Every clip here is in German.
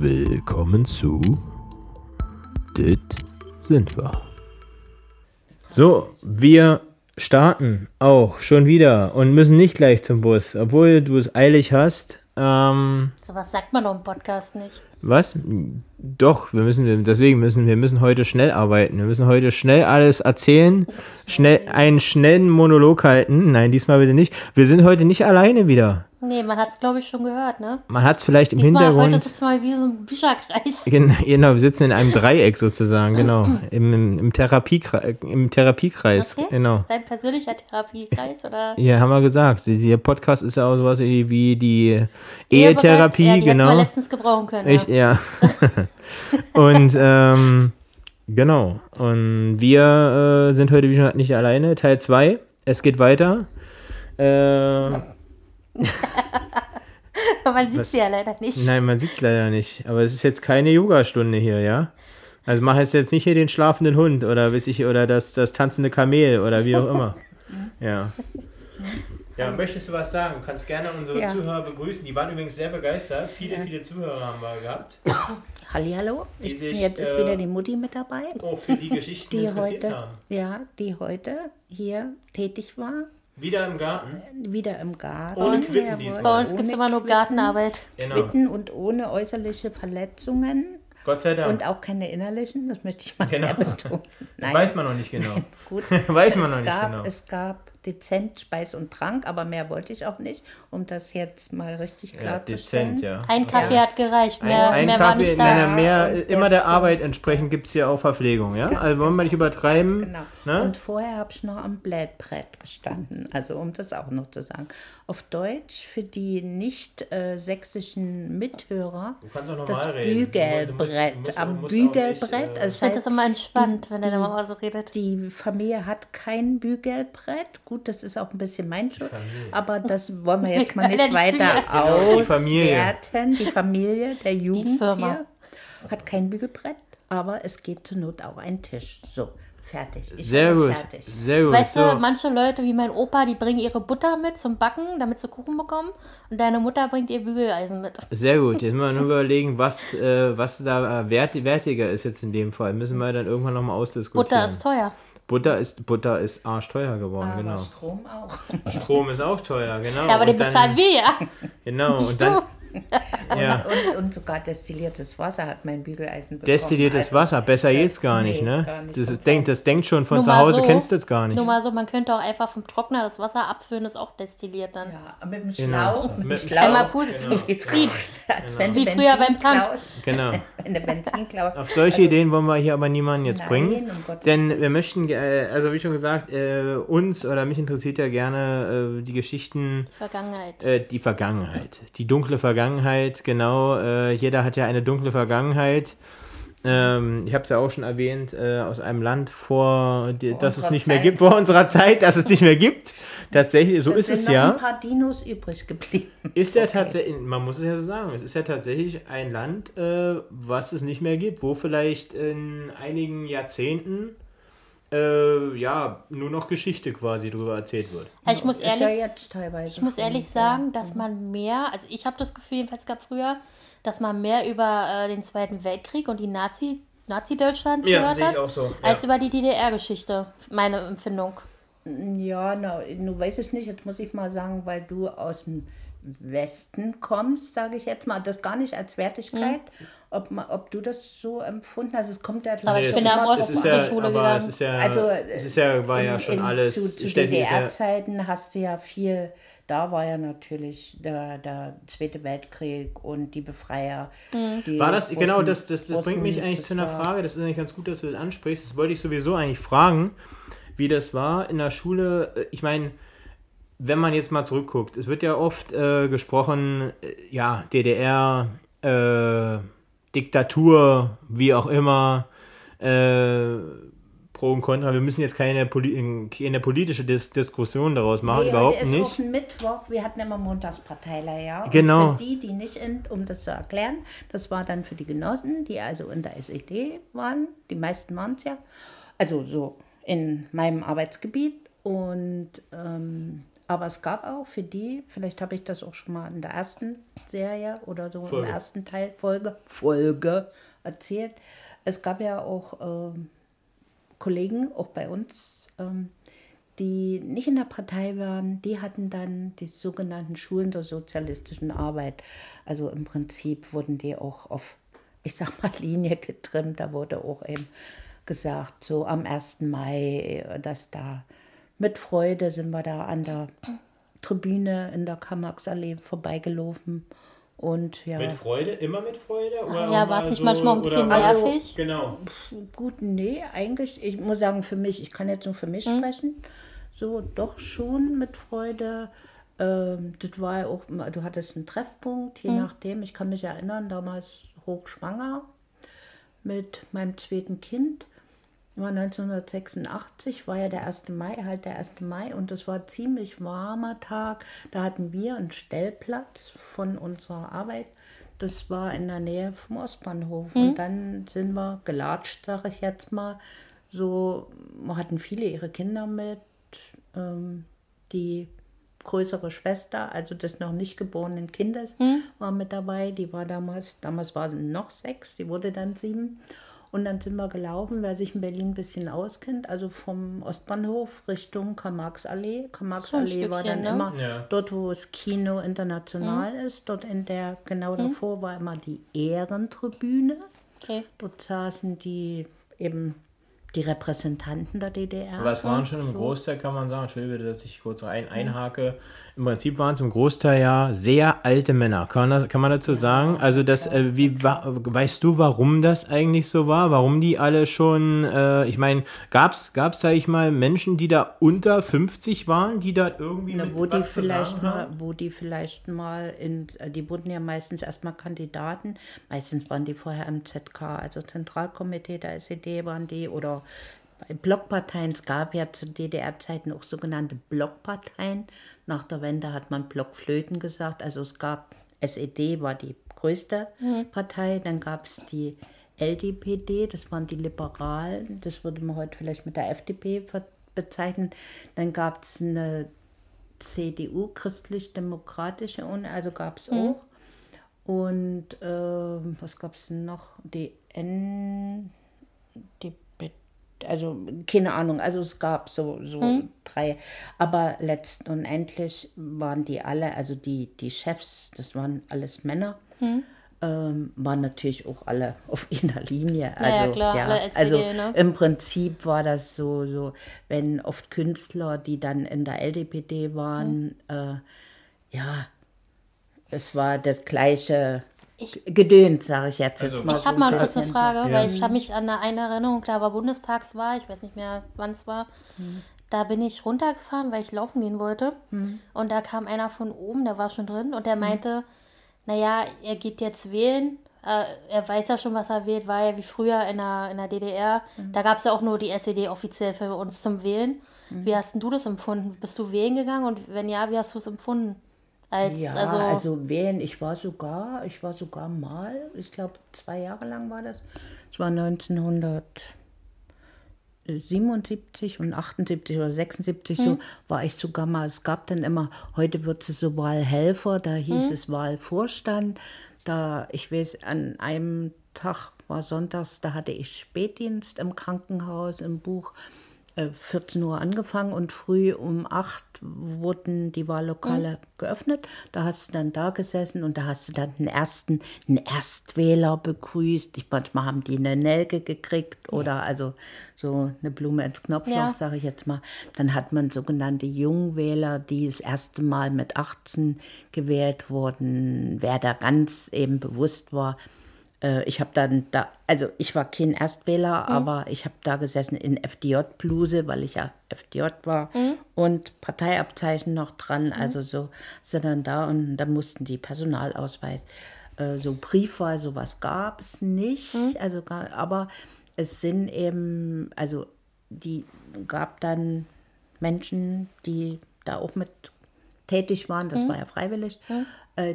Willkommen zu Dit sind wir. So, wir starten auch schon wieder und müssen nicht gleich zum Bus, obwohl du es eilig hast. So was sagt man doch im Podcast nicht. Was? Doch, wir müssen heute schnell arbeiten. Wir müssen heute schnell alles erzählen, schnell einen schnellen Monolog halten. Nein, diesmal bitte nicht. Wir sind heute nicht alleine wieder. Nee, man hat es, glaube ich, schon gehört, ne? Man hat es vielleicht im Hintergrund. Heute sitzen wir wie so ein Bücherkreis. Genau, wir sitzen in einem Dreieck sozusagen, genau. Im Therapiekreis. Okay, genau. Ist das dein persönlicher Therapiekreis, oder? Ja, haben wir gesagt. Der Podcast ist ja auch sowas wie die Ehetherapie, ja, die genau. Die hätten wir letztens gebrauchen können. Ja. Und, genau. Und wir sind heute, wie schon gesagt, nicht alleine. Teil 2, es geht weiter. Man sieht sie ja leider nicht. Nein, man sieht es leider nicht. Aber es ist jetzt keine Yogastunde hier, ja? Also mach jetzt nicht hier den schlafenden Hund oder das tanzende Kamel oder wie auch immer. Ja. Ja, möchtest du was sagen? Du kannst gerne unsere Zuhörer begrüßen. Die waren übrigens sehr begeistert. Viele Zuhörer haben wir gehabt. Hallihallo. Jetzt ist wieder die Mutti mit dabei. Oh, für die Geschichten, die interessiert heute, haben. Ja, die heute hier tätig war. Wieder im Garten? Wieder im Garten. Ohne Quitten diesmal. Bei uns gibt es immer nur Gartenarbeit. Genau. Quitten und ohne äußerliche Verletzungen. Gott sei Dank. Und auch keine innerlichen, das möchte ich mal sehr betonen. Nein. Weiß man noch nicht genau. Gut. Es gab dezent Speis und Trank, aber mehr wollte ich auch nicht, um das jetzt mal richtig klar zu stellen. Ja. Ein Kaffee hat gereicht, mehr Kaffee, war nicht da. Nein, mehr, immer der Arbeit entsprechend gibt es hier auch Verpflegung, ja? Also wollen wir nicht übertreiben. Genau. Ne? Und vorher habe ich noch am Blättbrett gestanden, also um das auch noch zu sagen. Auf Deutsch, für die nicht sächsischen Mithörer, du kannst auch normal das reden. Bügelbrett. Am Bügelbrett. Ich finde das immer entspannt, wenn er da mal so redet. Die Familie hat kein Bügelbrett, gut, das ist auch ein bisschen mein Schuld, aber das wollen wir jetzt mal nicht weiter auswerten. Die Familie, der Jugend hier hat kein Bügelbrett, aber es geht zur Not auch ein Tisch. So. Fertig. Sehr gut. Weißt du, manche Leute wie mein Opa, die bringen ihre Butter mit zum Backen, damit sie Kuchen bekommen. Und deine Mutter bringt ihr Bügeleisen mit. Sehr gut. Jetzt müssen wir nur überlegen, was da wertiger ist jetzt in dem Fall. Müssen wir dann irgendwann nochmal ausdiskutieren. Butter ist teuer. Butter ist arschteuer geworden, aber genau. Strom auch. Strom ist auch teuer, genau. Ja, aber den bezahlen wir ja. Genau. Und dann... Ja. Und sogar destilliertes Wasser hat mein Bügeleisen bekommen. Destilliertes Wasser, besser geht's gar nicht, ne? Gar nicht das denkt schon von nur zu Hause, so, kennst du das gar nicht. Nur mal so, man könnte auch einfach vom Trockner das Wasser abfüllen, ist auch destilliert dann. Ja, mit dem Schlauch. Genau. Mit dem Schlauch. Einmal pusten. Genau. Als wenn wie früher beim Tank. Genau. Eine Benzinklaus. Auf solche Ideen wollen wir hier aber niemanden jetzt bringen. Um denn wir möchten, also wie schon gesagt, uns oder mich interessiert ja gerne die Geschichten. Die Vergangenheit. Die dunkle Vergangenheit, genau. Jeder hat ja eine dunkle Vergangenheit. Ich habe es ja auch schon erwähnt, aus einem Land dass es nicht mehr gibt. Tatsächlich, so ist es ja. Es sind noch ein paar Dinos übrig geblieben. Ist ja tatsächlich, man muss es ja so sagen, es ist ja tatsächlich ein Land, was es nicht mehr gibt, wo vielleicht in einigen Jahrzehnten nur noch Geschichte quasi drüber erzählt wird. Also ich muss ehrlich sagen, dass man mehr, also ich habe das Gefühl, jedenfalls gab es früher, dass man mehr über den Zweiten Weltkrieg und die Nazi-Deutschland gehört hat, als über die DDR-Geschichte, meine Empfindung. Ja, nun weiß ich nicht, jetzt muss ich mal sagen, weil du aus dem Westen kommst, sage ich jetzt mal, das gar nicht als Wertigkeit, ob du das so empfunden hast, es kommt ja... Aber ich bin ja im Osten zur Schule gegangen. Es war schon alles... Zu DDR-Zeiten hast du ja viel... Da war ja natürlich der Zweite Weltkrieg und die Befreier. Die war das, Russen, genau, das bringt mich eigentlich zu einer Frage, das ist eigentlich ganz gut, dass du das ansprichst, das wollte ich sowieso eigentlich fragen, wie das war in der Schule, ich meine... Wenn man jetzt mal zurückguckt, es wird ja oft gesprochen, DDR, Diktatur, wie auch immer, Pro und Contra. Wir müssen jetzt keine politische Diskussion daraus machen, überhaupt nicht. Heute ist auch ein Mittwoch, wir hatten immer Montagsparteiler, ja. Und genau. Für die nicht, um das zu erklären, das war dann für die Genossen, die also in der SED waren, die meisten waren es ja, also so in meinem Arbeitsgebiet und... Aber es gab auch für die, vielleicht habe ich das auch schon mal in der ersten Serie oder so Folge. Im ersten Teil, Folge erzählt. Es gab ja auch Kollegen, auch bei uns, die nicht in der Partei waren, die hatten dann die sogenannten Schulen der sozialistischen Arbeit. Also im Prinzip wurden die auch auf, ich sag mal, Linie getrimmt. Da wurde auch eben gesagt, so am 1. Mai, dass da mit Freude sind wir da an der Tribüne in der Karl-Marx-Allee vorbeigelaufen. Und, ja. Mit Freude? Immer mit Freude? Oder ja, war es nicht so, manchmal ein bisschen nervig? Also, genau. Gut, nee, eigentlich, ich muss sagen, für mich, ich kann jetzt nur für mich sprechen, so doch schon mit Freude. Das war ja auch, du hattest einen Treffpunkt, je nachdem, ich kann mich erinnern, damals hochschwanger mit meinem zweiten Kind. War 1986, war ja der 1. Mai, halt der 1. Mai, und das war ein ziemlich warmer Tag. Da hatten wir einen Stellplatz von unserer Arbeit. Das war in der Nähe vom Ostbahnhof. Und dann sind wir gelatscht, sage ich jetzt mal. So hatten viele ihre Kinder mit. Die größere Schwester, also des noch nicht geborenen Kindes, war mit dabei. Die war damals war sie noch 6, die wurde dann 7. Und dann sind wir gelaufen, wer sich in Berlin ein bisschen auskennt, also vom Ostbahnhof Richtung Karl-Marx-Allee. Karl-Marx-Allee war dann immer dort, wo das Kino International ist. Dort in der, genau davor, war immer die Ehrentribüne. Okay. Dort saßen die eben die Repräsentanten der DDR. Aber es waren schon im Großteil, kann man sagen, Entschuldigung, dass ich kurz einhake, im Prinzip waren es im Großteil ja sehr alte Männer, kann man dazu sagen? Also das, weißt du, warum das eigentlich so war? Warum die alle schon, ich meine, gab's, sag ich mal, Menschen, die da unter 50 waren, die da irgendwie mit was zusammen haben? Wo die vielleicht mal, die wurden ja meistens erstmal Kandidaten, meistens waren die vorher im ZK, also Zentralkomitee der SED waren die, oder bei Blockparteien, es gab ja zu DDR-Zeiten auch sogenannte Blockparteien. Nach der Wende hat man Blockflöten gesagt. Also es gab, SED war die größte Partei, dann gab es die LDPD, das waren die Liberalen, das würde man heute vielleicht mit der FDP bezeichnen. Dann gab es eine CDU, christlich-demokratische, also gab es auch. Und was gab es noch? Also keine Ahnung, also es gab so drei, aber letzten und endlich waren die alle, also die Chefs, das waren alles Männer, waren natürlich auch alle auf einer Linie. Also, ja, klar, ja, alle SED, also ne? Im Prinzip war das so, wenn oft Künstler, die dann in der LDPD waren, ja, es war das gleiche. Gedöhnt, sage ich jetzt mal. Ich habe mal eine kurze Frage, weil ich habe mich an eine Erinnerung, da war Bundestagswahl, ich weiß nicht mehr, wann es war, da bin ich runtergefahren, weil ich laufen gehen wollte und da kam einer von oben, der war schon drin und der meinte, naja, er geht jetzt wählen, er weiß ja schon, was er wählt, war ja wie früher in der DDR, da gab es ja auch nur die SED offiziell für uns zum Wählen. Wie hast denn du das empfunden? Bist du wählen gegangen und wenn ja, wie hast du es empfunden? Ich war sogar mal, ich glaube 2 Jahre lang war das. Es war 1977 und 78 oder 76 so, war ich sogar mal, es gab dann immer, heute wird es so Wahlhelfer, da hieß es Wahlvorstand. Da, ich weiß, an einem Tag war sonntags, da hatte ich Spätdienst im Krankenhaus, im Buch. 14 Uhr angefangen und früh um 8 wurden die Wahllokale geöffnet. Da hast du dann da gesessen und da hast du dann einen Erstwähler begrüßt. Manchmal haben die eine Nelke gekriegt oder also so eine Blume ins Knopfloch, sage ich jetzt mal. Dann hat man sogenannte Jungwähler, die das erste Mal mit 18 gewählt wurden, wer da ganz eben bewusst war. Ich habe dann da, also ich war kein Erstwähler, aber ich habe da gesessen in FDJ-Bluse, weil ich ja FDJ war und Parteiabzeichen noch dran, also so sind dann da und dann mussten die Personalausweis. So Briefwahl, sowas gab es nicht, aber es sind eben, also die gab dann Menschen, die da auch mit tätig waren, das war ja freiwillig,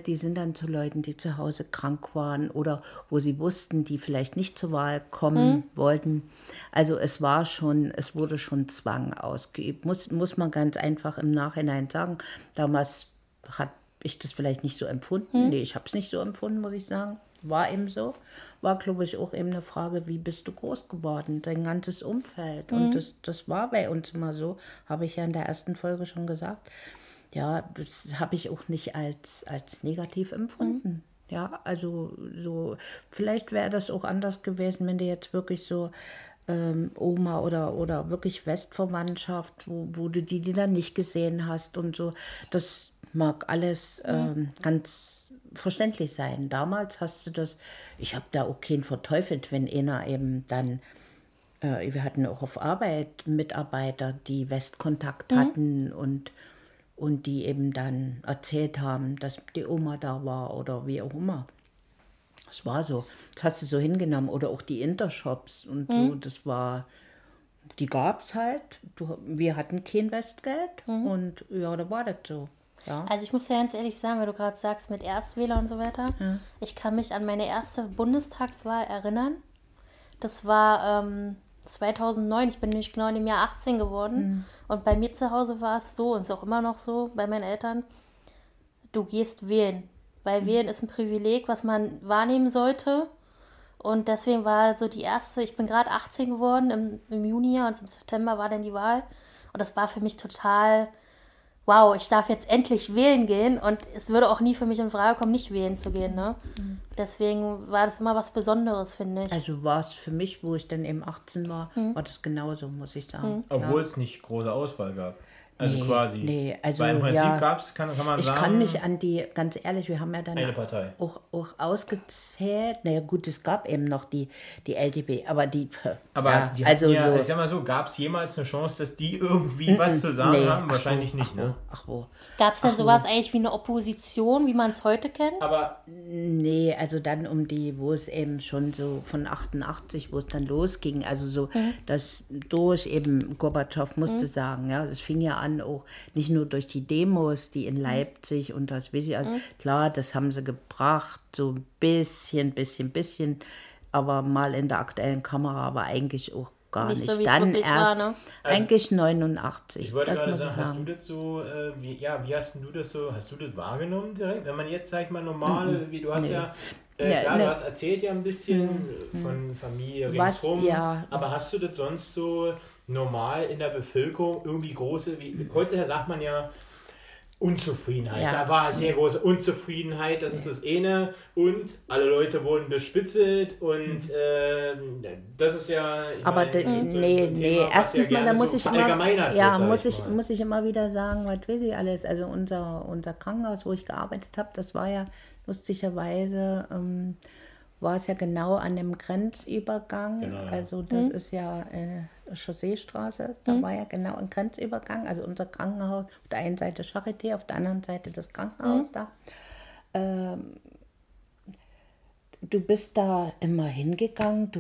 die sind dann zu Leuten, die zu Hause krank waren oder wo sie wussten, die vielleicht nicht zur Wahl kommen wollten. Also es war schon, es wurde schon Zwang ausgeübt, muss man ganz einfach im Nachhinein sagen. Damals habe ich das vielleicht nicht so empfunden. Nee, ich habe es nicht so empfunden, muss ich sagen. War eben so. War, glaube ich, auch eben eine Frage, wie bist du groß geworden? Dein ganzes Umfeld. Und das war bei uns immer so, habe ich ja in der ersten Folge schon gesagt. Ja, das habe ich auch nicht als negativ empfunden. Ja, also so, vielleicht wäre das auch anders gewesen, wenn du jetzt wirklich so Oma oder wirklich Westverwandtschaft, wo du die dann nicht gesehen hast und so. Das mag alles ganz verständlich sein. Damals hast du das, ich habe da auch keinen verteufelt, wenn einer eben dann, wir hatten auch auf Arbeit Mitarbeiter, die Westkontakt hatten und die eben dann erzählt haben, dass die Oma da war oder wie auch immer. Das war so. Das hast du so hingenommen. Oder auch die Intershops und so, das war, die gab es halt. Wir hatten kein Westgeld und ja, da war das so. Ja. Also ich muss ja ganz ehrlich sagen, weil du gerade sagst mit Erstwähler und so weiter, ich kann mich an meine erste Bundestagswahl erinnern. Das war 2009, ich bin nämlich genau in dem Jahr 18 geworden und bei mir zu Hause war es so und ist auch immer noch so bei meinen Eltern, du gehst wählen, weil wählen ist ein Privileg, was man wahrnehmen sollte und deswegen war so die erste, ich bin gerade 18 geworden im Juni und im September war dann die Wahl und das war für mich total... wow, ich darf jetzt endlich wählen gehen und es würde auch nie für mich in Frage kommen, nicht wählen zu gehen. Ne? Deswegen war das immer was Besonderes, finde ich. Also war es für mich, wo ich dann eben 18 war, war das genauso, muss ich sagen. Obwohl es nicht große Auswahl gab. Also also weil im Prinzip gab es, kann man sagen... Ich kann mich an die, ganz ehrlich, wir haben ja dann auch ausgezählt, naja gut, es gab eben noch die LDP, die also ja, so, ich sag mal so, gab es jemals eine Chance, dass die irgendwie was zu sagen haben? Ach, wahrscheinlich nicht, ne? Gab es denn sowas eigentlich wie eine Opposition, wie man es heute kennt? Aber nee, also dann um die, wo es eben schon so von 88, wo es dann losging, also so, dass durch eben Gorbatschow musste sagen, ja, es fing ja an, auch nicht nur durch die Demos, die in Leipzig und das, weiß ich, also klar, das haben sie gebracht, so ein bisschen, aber mal in der aktuellen Kamera, aber eigentlich auch gar nicht. So, dann erst war, ne? Eigentlich 89. Ich wollte gerade sagen, hast du das so, wie hast du das so, hast du das wahrgenommen direkt? Wenn man jetzt, sag ich mal, normal, wie du hast du hast erzählt ja ein bisschen von Familie ringsrum, aber hast du das sonst so normal in der Bevölkerung irgendwie große, wie heutzutage sagt man ja, Unzufriedenheit. Ja. Da war sehr große Unzufriedenheit, das ist das eine und alle Leute wurden bespitzelt und das ist ja... Aber erstens mal, da muss ich immer wieder sagen, was weiß ich alles, also unser Krankenhaus, wo ich gearbeitet habe, das war ja lustigerweise... war es ja genau an dem Grenzübergang, also das ist ja Chausseestraße, da war ja genau ein Grenzübergang, also unser Krankenhaus, auf der einen Seite Charité, auf der anderen Seite das Krankenhaus da. Du bist da immer hingegangen,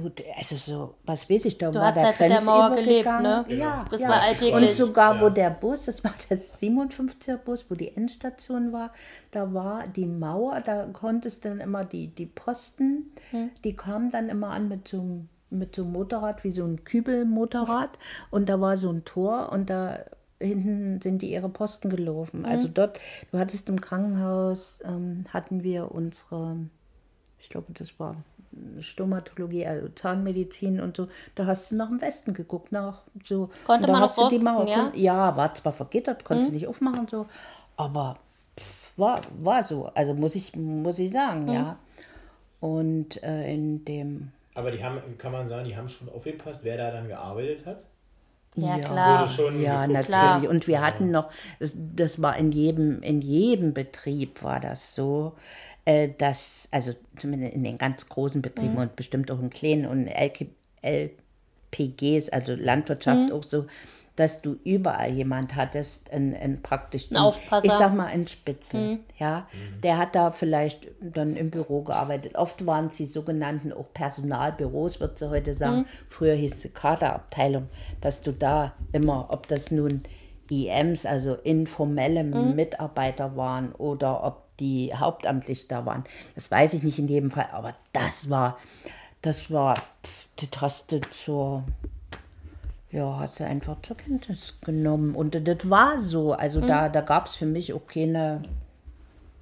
was weiß ich, da war der Grenzübergang. Du hast halt mit der Mauer gelebt, ne? Ja, das war alltäglich. Und sogar, wo der Bus, das war der 57er Bus, wo die Endstation war, da war die Mauer, da konntest du dann immer die Posten, die kamen dann immer an mit so einem Motorrad, wie so ein Kübelmotorrad und da war so ein Tor und da hinten sind die ihre Posten gelaufen. Also dort, du hattest im Krankenhaus, hatten wir unsere... Ich glaube, das war Stomatologie, also Zahnmedizin und so. Da hast du nach dem Westen geguckt, Konnte man auch rausgucken, ja? Ja, war zwar vergittert, konntest du nicht aufmachen und so, aber war so. Also muss ich sagen, ja. Und in dem... Aber die haben, kann man sagen, die haben schon aufgepasst, wer da dann gearbeitet hat? Ja, klar. Wurde schon geguckt, natürlich. Klar. Und wir hatten noch, das war in jedem Betrieb war das so, dass, also zumindest in den ganz großen Betrieben und bestimmt auch in kleinen und LPGs, also Landwirtschaft auch so, dass du überall jemand hattest, praktisch einen Aufpasser. Ich sag mal, einen Spitzen, der hat da vielleicht dann im Büro gearbeitet. Oft waren sie sogenannten auch Personalbüros, würdest du heute sagen. Früher hieß es Kaderabteilung, dass du da immer, ob das nun IMs, also informelle Mitarbeiter waren oder ob die hauptamtlich da waren. Das weiß ich nicht in jedem Fall, aber das war die Taste zur, ja, hat sie einfach zur Kenntnis genommen. Und das war so, also da gab es für mich auch keine,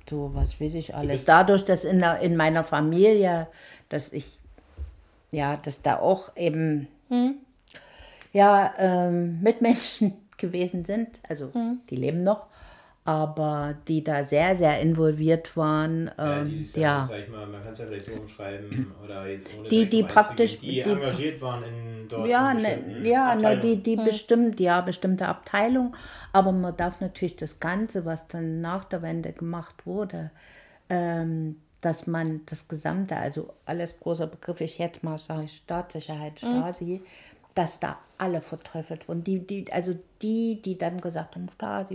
so was weiß ich alles. Dadurch, dass in meiner Familie, dass ich, ja, dass da auch eben, Mitmenschen gewesen sind, also die leben noch, aber die da sehr, sehr involviert waren. Sag ich mal, man kann es ja vielleicht so umschreiben, oder jetzt ohne die praktisch, die engagiert waren in dort. Bestimmte Abteilung, aber man darf natürlich das Ganze, was dann nach der Wende gemacht wurde, dass man das Gesamte, also alles großer Begriff, ich jetzt mal sage Staatssicherheit, Stasi, dass da alle verteufelt wurden. Die dann gesagt haben,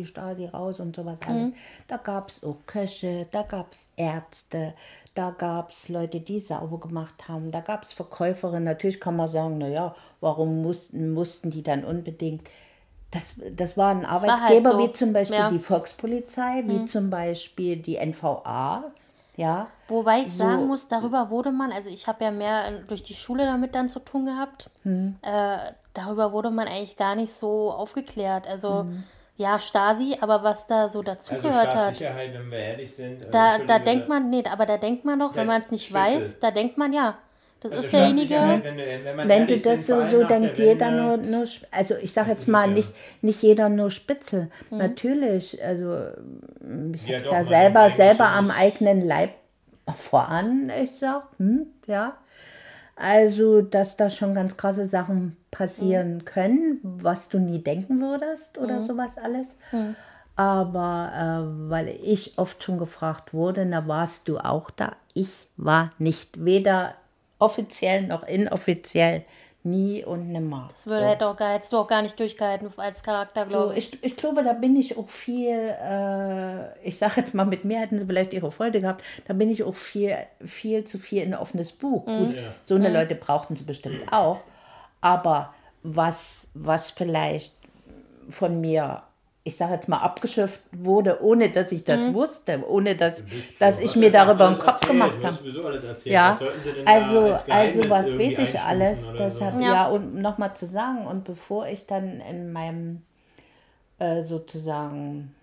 Stasi raus und sowas alles. Da gab es auch Köche, da gab es Ärzte, da gab es Leute, die sauber gemacht haben, da gab es Verkäuferinnen. Natürlich kann man sagen, naja, warum mussten die dann unbedingt? Das waren Arbeitgeber war halt so, wie zum Beispiel die Volkspolizei, wie zum Beispiel die NVA. Ja, wobei ich sagen muss, darüber wurde man, also ich habe ja mehr durch die Schule damit dann zu tun gehabt, darüber wurde man eigentlich gar nicht so aufgeklärt. Also ja, Stasi, aber was da so dazugehört hat. Also Staatssicherheit, wenn wir ehrlich sind. Da denkt man, da denkt man doch, wenn man es nicht weiß, da denkt man ja. Das also ist derjenige, wenn du das so denkt, jeder nur, also ich sage jetzt mal, nicht jeder nur Spitzel. Natürlich, also ich habe es ja selber am eigenen Leib voran, ich sage, also dass da schon ganz krasse Sachen passieren können, was du nie denken würdest oder sowas alles. Aber weil ich oft schon gefragt wurde, na warst du auch da? Ich war nicht, weder offiziell noch inoffiziell, nie und nimmer. Das würde hättest du auch gar nicht durchgehalten als Charakter, glaube ich. Ich glaube, da bin ich auch viel, ich sage jetzt mal, mit mir hätten sie vielleicht ihre Freude gehabt, da bin ich auch viel zu viel in ein offenes Buch. Gut, ja. So eine Leute brauchten sie bestimmt auch, aber was vielleicht von mir, ich sage jetzt mal, abgeschifft wurde, ohne dass ich das wusste, ohne dass ich mir darüber einen Kopf gemacht habe. Ja, also was weiß ich alles. Deshalb, und nochmal zu sagen, und bevor ich dann in meinem, sozusagen,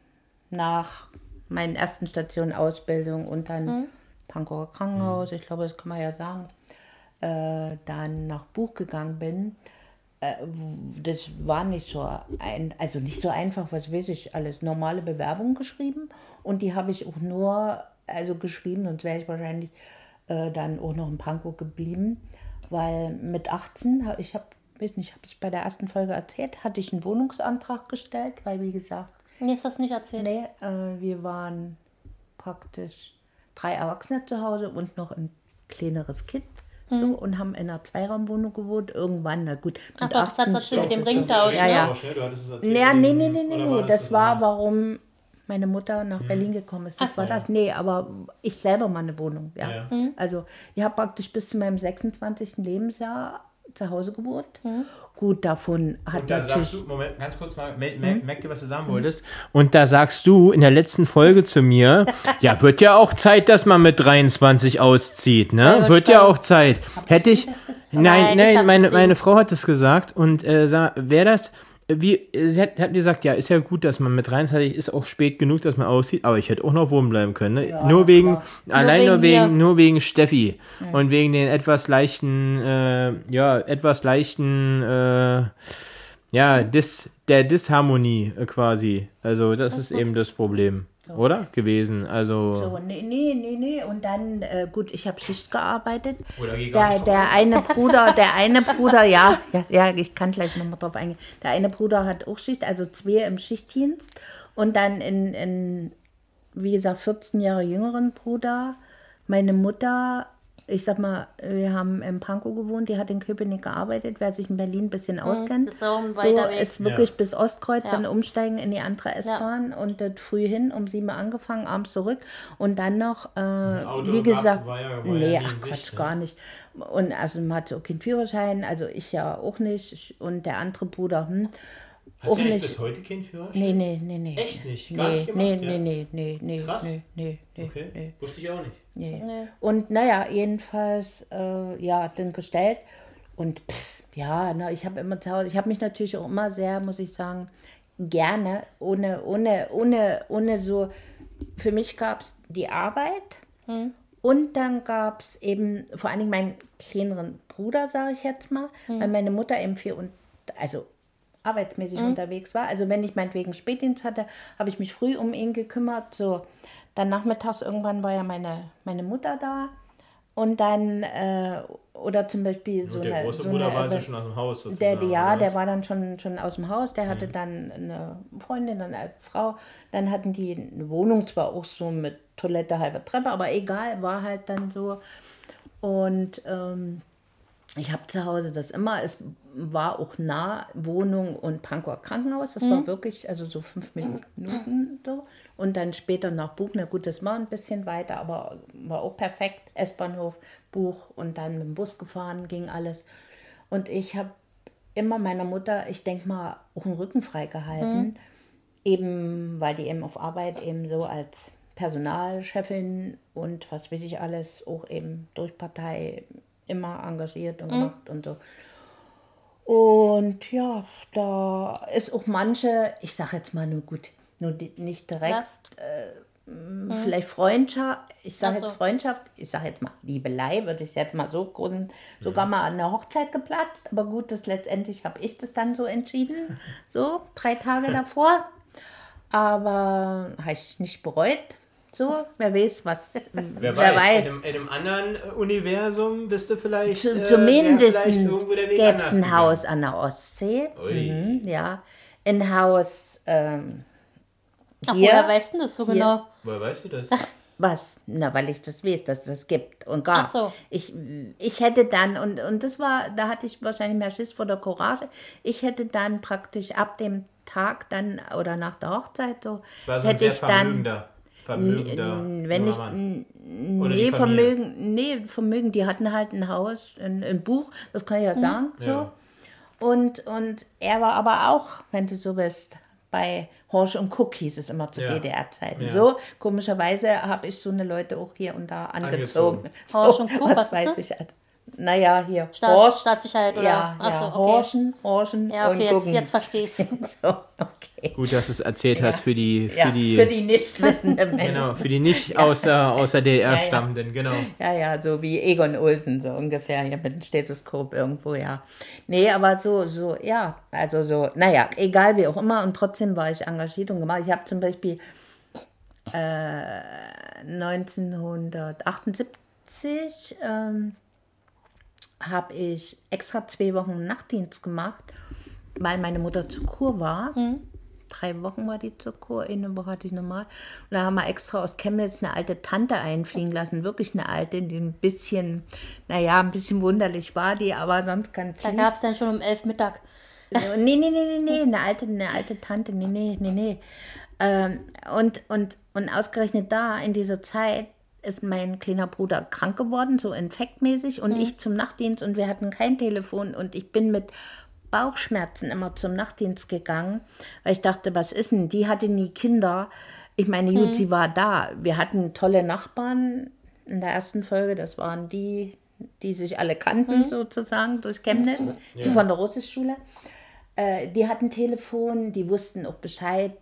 nach meinen ersten Stationen Ausbildung und dann Pankower Krankenhaus, ich glaube, das kann man ja sagen, dann nach Buch gegangen bin, das war nicht so einfach, was weiß ich alles, normale Bewerbung geschrieben, und die habe ich auch nur geschrieben, sonst wäre ich wahrscheinlich dann auch noch in Pankow geblieben, weil mit 18, habe ich bei der ersten Folge erzählt, hatte ich einen Wohnungsantrag gestellt, weil wie gesagt... Nee, ist das nicht erzählt? Nee, wir waren praktisch 3 Erwachsene zu Hause und noch ein kleineres Kind. So, und haben in einer Zweiraumwohnung gewohnt, irgendwann, na gut. Ach doch, das hat es mit dem Ringtausch. Ja. Du hattest es erzählt. Nee, das war, warum meine Mutter nach Berlin gekommen ist. Das war das. Nee, aber ich selber mal eine Wohnung, ja. Also, ich habe praktisch bis zu meinem 26. Lebensjahr zu Hause gewohnt. Gut, davon hat und da natürlich... sagst du, Moment, ganz kurz mal, merk dir, was du sagen wolltest. Und da sagst du in der letzten Folge zu mir, ja, wird ja auch Zeit, dass man mit 23 auszieht, ne? Wird ja auch Zeit. Hätte ich... Nein, meine Frau hat das gesagt und wäre das... sie hat gesagt, ja, ist ja gut, dass man mit 23 ist, auch spät genug, dass man aussieht, aber ich hätte auch noch wohnen bleiben können. Ne? Ja, nur wegen Steffi und wegen den der Disharmonie quasi. Also das ist eben das Problem, oder? Gewesen, also... So, nee, und dann, gut, ich habe Schicht gearbeitet. Oder der eine Bruder, ja, ich kann gleich nochmal drauf eingehen. Der eine Bruder hat auch Schicht, also 2 im Schichtdienst, und dann wie gesagt, 14 Jahre jüngeren Bruder, meine Mutter, ich sag mal, wir haben in Pankow gewohnt, die hat in Köpenick gearbeitet, wer sich in Berlin ein bisschen auskennt. Ist wirklich bis Ostkreuz, dann umsteigen in die andere S-Bahn und das früh hin, um 7 Uhr angefangen, abends zurück und dann noch, wie gesagt, gar nicht. Und also man hatte auch keinen Führerschein, also ich ja auch nicht und der andere Bruder, Hat sie eigentlich bis heute keinen Führerschein? Nee. Echt nicht? Gar nicht gemacht? Krass. Nee. Wusste ich auch nicht. Nee. Und naja, jedenfalls, sind gestellt. Und ich habe immer zu Hause, ich habe mich natürlich auch immer sehr, muss ich sagen, gerne, ohne so, für mich gab es die Arbeit und dann gab es eben vor allen Dingen meinen kleineren Bruder, sage ich jetzt mal, weil meine Mutter eben viel arbeitsmäßig unterwegs war. Also wenn ich meinetwegen Spätdienst hatte, habe ich mich früh um ihn gekümmert. So, dann nachmittags irgendwann war ja meine Mutter da und dann oder zum Beispiel so der große Bruder war schon aus dem Haus sozusagen. Der war dann schon aus dem Haus. Der hatte dann eine Freundin, eine Frau. Dann hatten die eine Wohnung, zwar auch so mit Toilette, halbe Treppe, aber egal, war halt dann so. Und ich habe zu Hause das immer, es war auch nah, Wohnung und Pankower Krankenhaus, das war wirklich, also so 5 Minuten so. Und dann später nach Buch, na gut, das war ein bisschen weiter, aber war auch perfekt, S-Bahnhof, Buch und dann mit dem Bus gefahren, ging alles. Und ich habe immer meiner Mutter, ich denke mal, auch den Rücken frei gehalten, eben, weil die eben auf Arbeit eben so als Personalchefin und was weiß ich alles, auch eben durch Partei, immer engagiert und gemacht und so. Und ja, da ist auch manche, ich sag jetzt mal nicht direkt, vielleicht Freundschaft, ich sag jetzt mal Liebelei, würde ich jetzt mal so gründen, sogar mal an der Hochzeit geplatzt, aber gut, das letztendlich habe ich das dann so entschieden, so 3 Tage davor, aber habe ich nicht bereut. So, wer weiß, was. Wer weiß. In einem anderen Universum bist du vielleicht. Zumindest gäbe es ein Haus an der Ostsee. Ein Haus. Hier. Woher weißt du das so genau? Woher weißt du das? Was? Na, weil ich das weiß, dass es das gibt und gab. Ach so. Ich hätte dann, und das war, da hatte ich wahrscheinlich mehr Schiss vor der Courage, ich hätte dann praktisch ab dem Tag dann oder nach der Hochzeit so. Das war so ein sehr vermögender. Vermögen, die hatten halt ein Haus, ein Buch, das kann ich ja sagen. Ja. So. Und er war aber auch, wenn du so bist, bei Horsch und Cook hieß es immer zu DDR-Zeiten. Ja. So, komischerweise habe ich so eine Leute auch hier und da angezogen. So, Horsch und Cook, was weiß ich halt. Naja, hier. Staatssicherheit oder? Ja, achso, Horschen. Ja, okay, und jetzt verstehe ich es. So, okay. Gut, dass du es erzählt hast für die nicht wissenden Menschen. Genau, für die nicht außer DDR stammenden, genau. Ja, so wie Egon Olsen, so ungefähr, hier mit dem Stethoskop irgendwo, ja. Nee, aber egal wie auch immer, und trotzdem war ich engagiert und gemacht. Ich habe zum Beispiel 1978, habe ich extra 2 Wochen Nachtdienst gemacht, weil meine Mutter zur Kur war. 3 Wochen war die zur Kur, eine Woche hatte ich normal. Und da haben wir extra aus Chemnitz eine alte Tante einfliegen lassen, wirklich eine alte, die ein bisschen wunderlich war die, aber sonst ganz lieb. Da gab es dann schon um 11 Mittag. Nee, eine alte Tante, nee. Und ausgerechnet da, in dieser Zeit, ist mein kleiner Bruder krank geworden, so infektmäßig, und ich zum Nachtdienst, und wir hatten kein Telefon, und ich bin mit Bauchschmerzen immer zum Nachtdienst gegangen, weil ich dachte, was ist denn, die hatte nie Kinder, ich meine, gut, sie war da, wir hatten tolle Nachbarn in der ersten Folge, das waren die sich alle kannten, sozusagen, durch Chemnitz, die von der Russischschule, die hatten Telefon, die wussten auch Bescheid,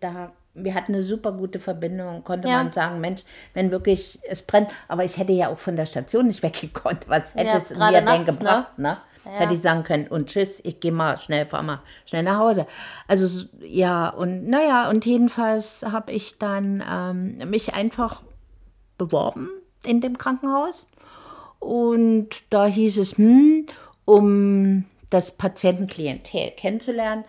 wir hatten eine super gute Verbindung, konnte man sagen, Mensch, wenn wirklich es brennt, aber ich hätte ja auch von der Station nicht weggekonnt, was hätte es mir denn gebracht, ne? Hätte ich sagen können, und tschüss, ich gehe mal schnell, fahr mal schnell nach Hause. Also und jedenfalls habe ich dann mich einfach beworben in dem Krankenhaus, und da hieß es, um das Patientenklientel kennenzulernen,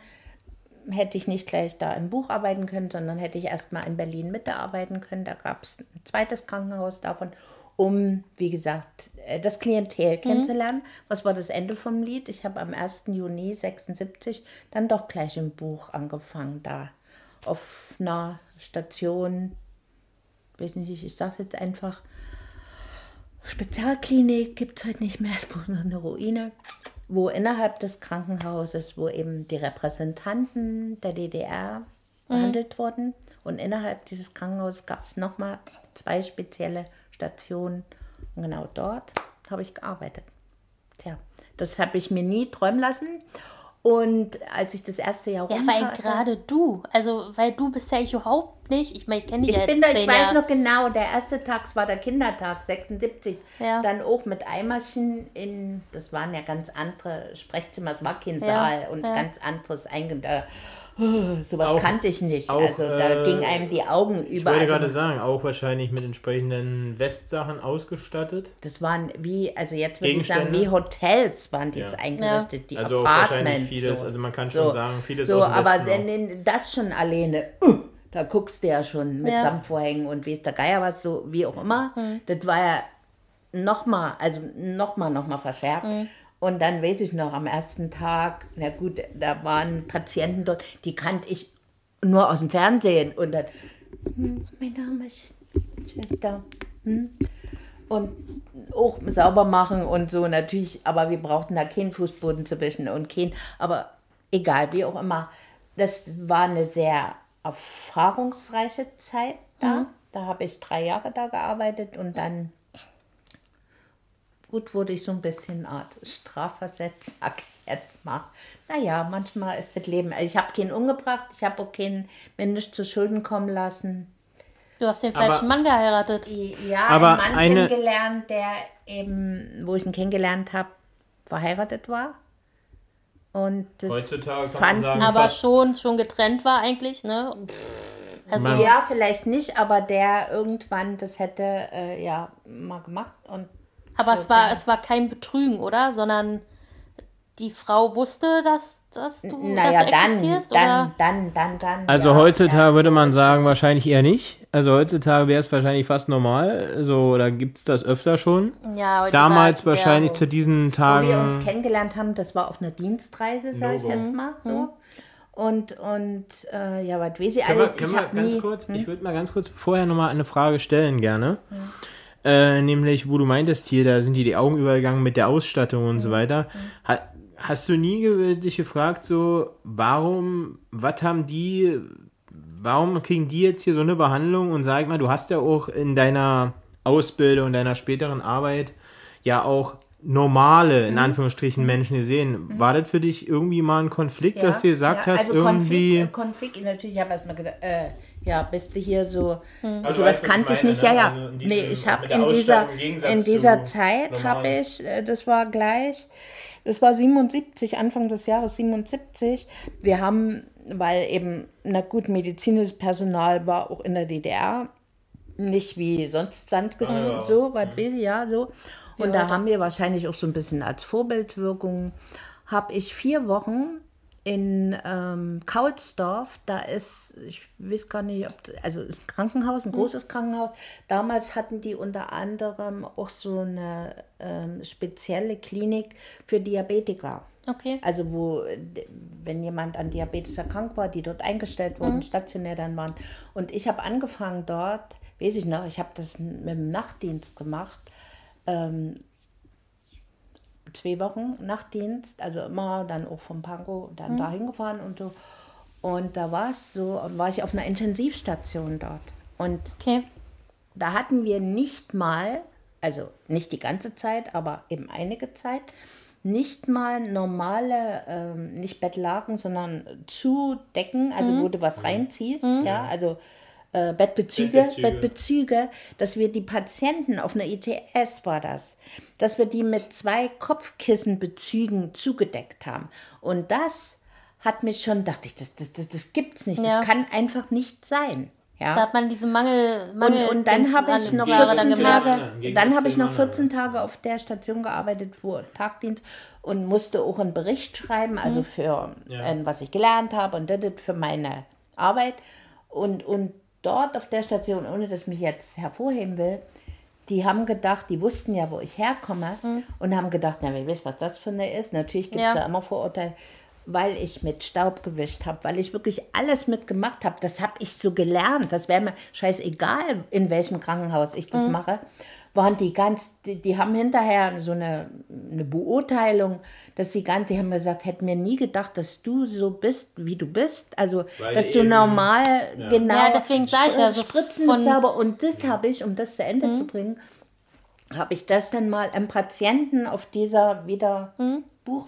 hätte ich nicht gleich da im Buch arbeiten können, sondern hätte ich erstmal in Berlin Mitte arbeiten können. Da gab es ein zweites Krankenhaus davon, um, wie gesagt, das Klientel kennenzulernen. Was war das Ende vom Lied? Ich habe am 1. Juni 1976 dann doch gleich im Buch angefangen, da auf einer Station, weiß nicht, ich sage es jetzt einfach, Spezialklinik gibt es heute nicht mehr, es war noch eine Ruine. wo innerhalb des Krankenhauses, wo eben die Repräsentanten der DDR behandelt wurden. Und innerhalb dieses Krankenhauses gab es nochmal 2 spezielle Stationen. Und genau dort habe ich gearbeitet. Tja, das habe ich mir nie träumen lassen. Und als ich das erste Jahr rumkam... Ja, weil gerade du, also weil du bist ja überhaupt nicht, ich meine, ich kenne dich ja jetzt 10 Jahre. Ich weiß noch genau, der erste Tag war der Kindertag, 76. Ja. Dann auch mit Eimerchen in, das waren ja ganz andere Sprechzimmer, es war kein Saal und ganz anderes Eingang. Sowas kannte ich nicht. Auch, also da gingen einem die Augen über. Ich wollte gerade sagen, auch wahrscheinlich mit entsprechenden Westsachen ausgestattet. Das waren wie, also jetzt würde ich sagen, wie Hotels waren die eingerichtet, die also Apartments. Also wahrscheinlich vieles, so. Also man kann schon sagen, vieles so, aus dem aber Westen das schon alleine, da guckst du ja schon mit Samtvorhängen und wie ist der Geier was, so wie auch immer. Das war ja nochmal verschärft. Und dann weiß ich noch, am ersten Tag, na gut, da waren Patienten dort, die kannte ich nur aus dem Fernsehen. Und dann, mein Name ist Schwester. Und auch sauber machen und so natürlich, aber wir brauchten da keinen Fußboden zu wischen und keinen, aber egal, wie auch immer. Das war eine sehr erfahrungsreiche Zeit da. Da habe ich 3 Jahre da gearbeitet und dann... Gut, wurde ich so ein bisschen Art strafversetzt, sag ich jetzt mal. Naja, manchmal ist das Leben... Also ich habe keinen umgebracht, ich habe auch keinen Mensch zu Schulden kommen lassen. Du hast den falschen Mann geheiratet. Ja, aber einen Mann kennengelernt, der eben, wo ich ihn kennengelernt habe, verheiratet war. Und das heutzutage kann man sagen, aber schon getrennt war eigentlich, ne? Also ja, vielleicht nicht, aber der irgendwann das hätte mal gemacht und aber so, es war kein Betrügen, oder? Sondern die Frau wusste, dass du existierst? Dann. Also ja, heutzutage würde man sagen, wahrscheinlich eher nicht. Also heutzutage wäre es wahrscheinlich fast normal. So, oder gibt es das öfter schon? Ja, damals wahrscheinlich zu diesen Tagen... Wo wir uns kennengelernt haben, das war auf einer Dienstreise, sag ich jetzt mal. So. Und ja, was weiß ich alles. Ich würde mal ganz kurz vorher nochmal eine Frage stellen gerne. Ja. Nämlich, wo du meintest hier, da sind die Augen übergegangen mit der Ausstattung und so weiter. Hast du nie dich gefragt, so, warum kriegen die jetzt hier so eine Behandlung? Und sag mal, du hast ja auch in deiner Ausbildung, in deiner späteren Arbeit ja auch normale, in Anführungsstrichen, Menschen gesehen. War das für dich irgendwie mal ein Konflikt, dass du gesagt hast, also irgendwie... Konflikt, natürlich, ich habe erstmal gedacht, bist du hier so... Also das kannte ich nicht, Also in dieser Zeit habe ich, das war 77, Anfang des Jahres 77, wir haben, weil eben, na gut, medizinisches Personal war auch in der DDR, nicht wie sonst Sandgesellen und so, was weiß ich, so... Und da haben wir wahrscheinlich auch so ein bisschen als Vorbildwirkung, habe ich 4 Wochen in Kaulsdorf, da ist, ich weiß gar nicht, ist ein Krankenhaus, ein großes Krankenhaus. Damals hatten die unter anderem auch so eine spezielle Klinik für Diabetiker. Okay. Also wo, wenn jemand an Diabetes erkrankt war, die dort eingestellt wurden, stationär dann waren. Und ich habe angefangen dort, weiß ich noch, ich habe das mit dem Nachtdienst gemacht, 2 Wochen Nachtdienst, also immer dann auch vom Pankow dann dahin gefahren und so. Und da war es so, war ich auf einer Intensivstation dort. Und da hatten wir nicht mal, also nicht die ganze Zeit, aber eben einige Zeit, nicht mal normale, nicht Bettlaken, sondern Zudecken, also wo du was reinziehst, also... Bettbezüge, dass wir die Patienten auf einer ITS war das, dass wir die mit 2 Kopfkissenbezügen zugedeckt haben. Und das hat mich schon, dachte ich, das gibt's nicht, das kann einfach nicht sein. Ja. Da hat man diese Mangel und dann habe ich noch 14 Tage auf der Station gearbeitet, wo Tagdienst, und musste auch einen Bericht schreiben, also für was ich gelernt habe und für meine Arbeit. Und dort auf der Station, ohne dass ich mich jetzt hervorheben will, die haben gedacht, die wussten ja, wo ich herkomme und haben gedacht, na, wer weiß, was das für eine ist. Natürlich gibt es da immer Vorurteile, weil ich mit Staub gewischt habe, weil ich wirklich alles mitgemacht habe. Das habe ich so gelernt. Das wäre mir scheißegal, in welchem Krankenhaus ich das mache. waren die ganz, die haben hinterher so eine Beurteilung, dass die haben gesagt, hätten mir nie gedacht, dass du so bist, wie du bist, also weil dass du normal genau Spritzen habe. Und das habe ich, um das zu Ende zu bringen, habe ich das dann mal einem Patienten auf dieser Buch,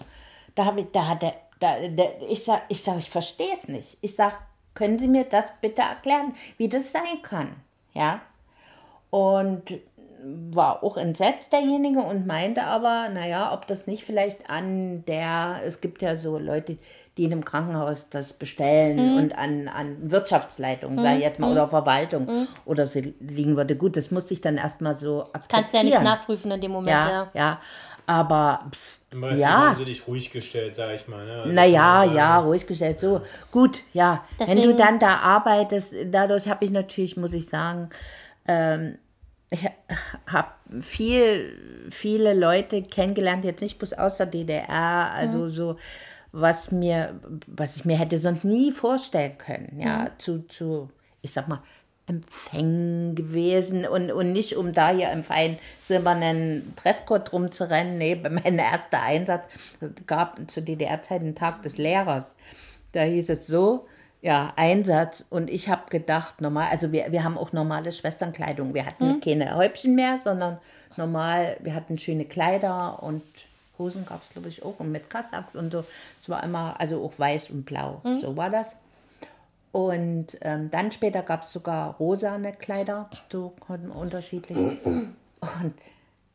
ich sage, ich verstehe es nicht. Ich sage, können Sie mir das bitte erklären, wie das sein kann? Ja. Und war auch entsetzt derjenige und meinte aber, naja, ob das nicht vielleicht es gibt ja so Leute, die in einem Krankenhaus das bestellen und an Wirtschaftsleitung, sag ich jetzt mal, oder Verwaltung oder so liegen würde. Gut, das musste ich dann erstmal so akzeptieren. Kannst du ja nicht nachprüfen in dem Moment, ja. Aber haben sie dich ruhig gestellt, sag ich mal. Ne? Also ruhig gestellt. So gut, ja. Deswegen, wenn du dann da arbeitest, dadurch habe ich natürlich, muss ich sagen, ich habe viele Leute kennengelernt, jetzt nicht bloß aus der DDR, also so, was ich mir hätte sonst nie vorstellen können, zu ich sag mal, Empfängen gewesen und nicht, um da hier im feinen silbernen Dresscode rumzurennen. Nee, mein erster Einsatz gab zu DDR-Zeiten den Tag des Lehrers. Da hieß es so, Einsatz. Und ich habe gedacht, normal, also wir haben auch normale Schwesternkleidung. Wir hatten keine Häubchen mehr, sondern normal, wir hatten schöne Kleider und Hosen gab es, glaube ich, auch und mit Kasacks und so. Es war immer, also auch weiß und blau. So war das. Und dann später gab es sogar rosane Kleider, so unterschiedlich. Und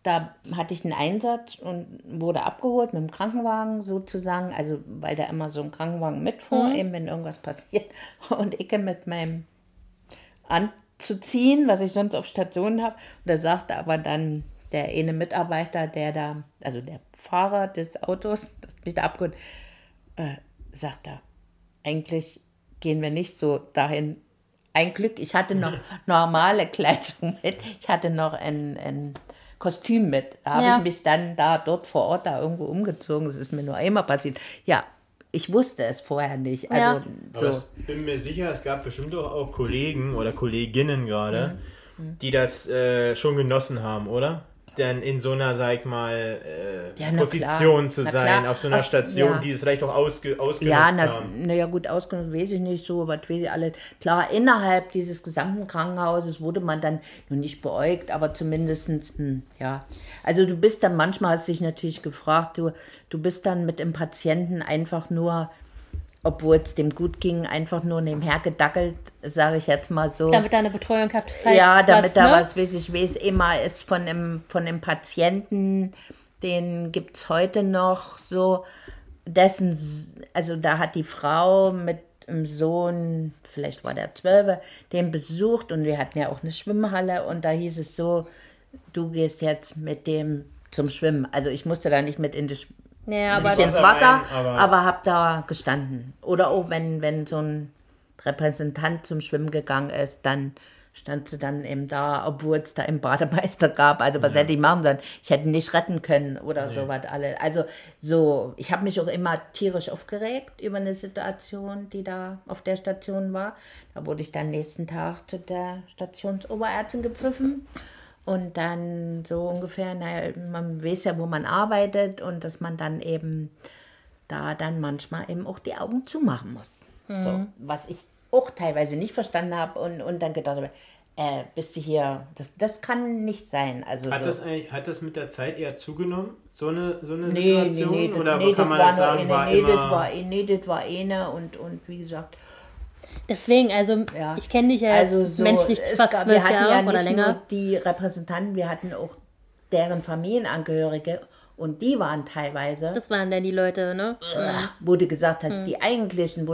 da hatte ich einen Einsatz und wurde abgeholt mit dem Krankenwagen sozusagen, also weil da immer so ein Krankenwagen mitfuhr, eben wenn irgendwas passiert. Und ich mit meinem anzuziehen, was ich sonst auf Stationen habe. Und da sagte aber dann der eine Mitarbeiter, also der Fahrer des Autos, das mich da abgeholt, sagt er, eigentlich gehen wir nicht so dahin. Ein Glück, ich hatte noch normale Kleidung mit. Ich hatte noch ein Kostüm mit. Da habe ich mich dann dort vor Ort irgendwo umgezogen. Das ist mir nur einmal passiert. Ja, ich wusste es vorher nicht. Also, so. Aber ich bin mir sicher, es gab bestimmt auch Kollegen oder Kolleginnen gerade, die das schon genossen haben, oder? Dann in so einer, sag ich mal, Position zu sein, auf so einer Station, die es vielleicht auch ausgenutzt haben. Ja gut, ausgenutzt weiß ich nicht so, aber weiß ich alle. Klar, innerhalb dieses gesamten Krankenhauses wurde man dann nur nicht beäugt, aber zumindestens, Also du bist dann, manchmal hast du dich natürlich gefragt, du bist dann mit dem Patienten einfach nur, obwohl es dem gut ging, einfach nur nebenher gedackelt, sage ich jetzt mal so. Damit er eine Betreuung hat. Ich weiß immer, ist von dem Patienten, den gibt es heute noch so, dessen, also da hat die Frau mit dem Sohn, vielleicht war der 12, den besucht und wir hatten ja auch eine Schwimmhalle und da hieß es so, du gehst jetzt mit dem zum Schwimmen. Also ich musste da nicht mit in die nicht ins Wasser, aber hab da gestanden. Oder auch wenn so ein Repräsentant zum Schwimmen gegangen ist, dann stand sie dann eben da, obwohl es da einen Bademeister gab. Also was hätte ich machen sollen? Ich hätte nicht retten können oder sowas alles. Also so, ich habe mich auch immer tierisch aufgeregt über eine Situation, die da auf der Station war. Da wurde ich dann nächsten Tag zu der Stationsoberärztin gepfiffen. Und dann so ungefähr, man weiß ja, wo man arbeitet und dass man dann eben da dann manchmal eben auch die Augen zumachen muss. So, was ich auch teilweise nicht verstanden habe und dann gedacht habe, bist du hier, das kann nicht sein. Also hat das mit der Zeit eher zugenommen, so eine Situation? Nee, oder kann man das sagen, das war eine und wie gesagt... Deswegen, also ich kenne dich ja also so, menschlich fast 12 Jahre ja oder länger. Nur die Repräsentanten, wir hatten auch deren Familienangehörige und die waren teilweise... Das waren dann die Leute, ne? Wo du gesagt hast, die eigentlichen,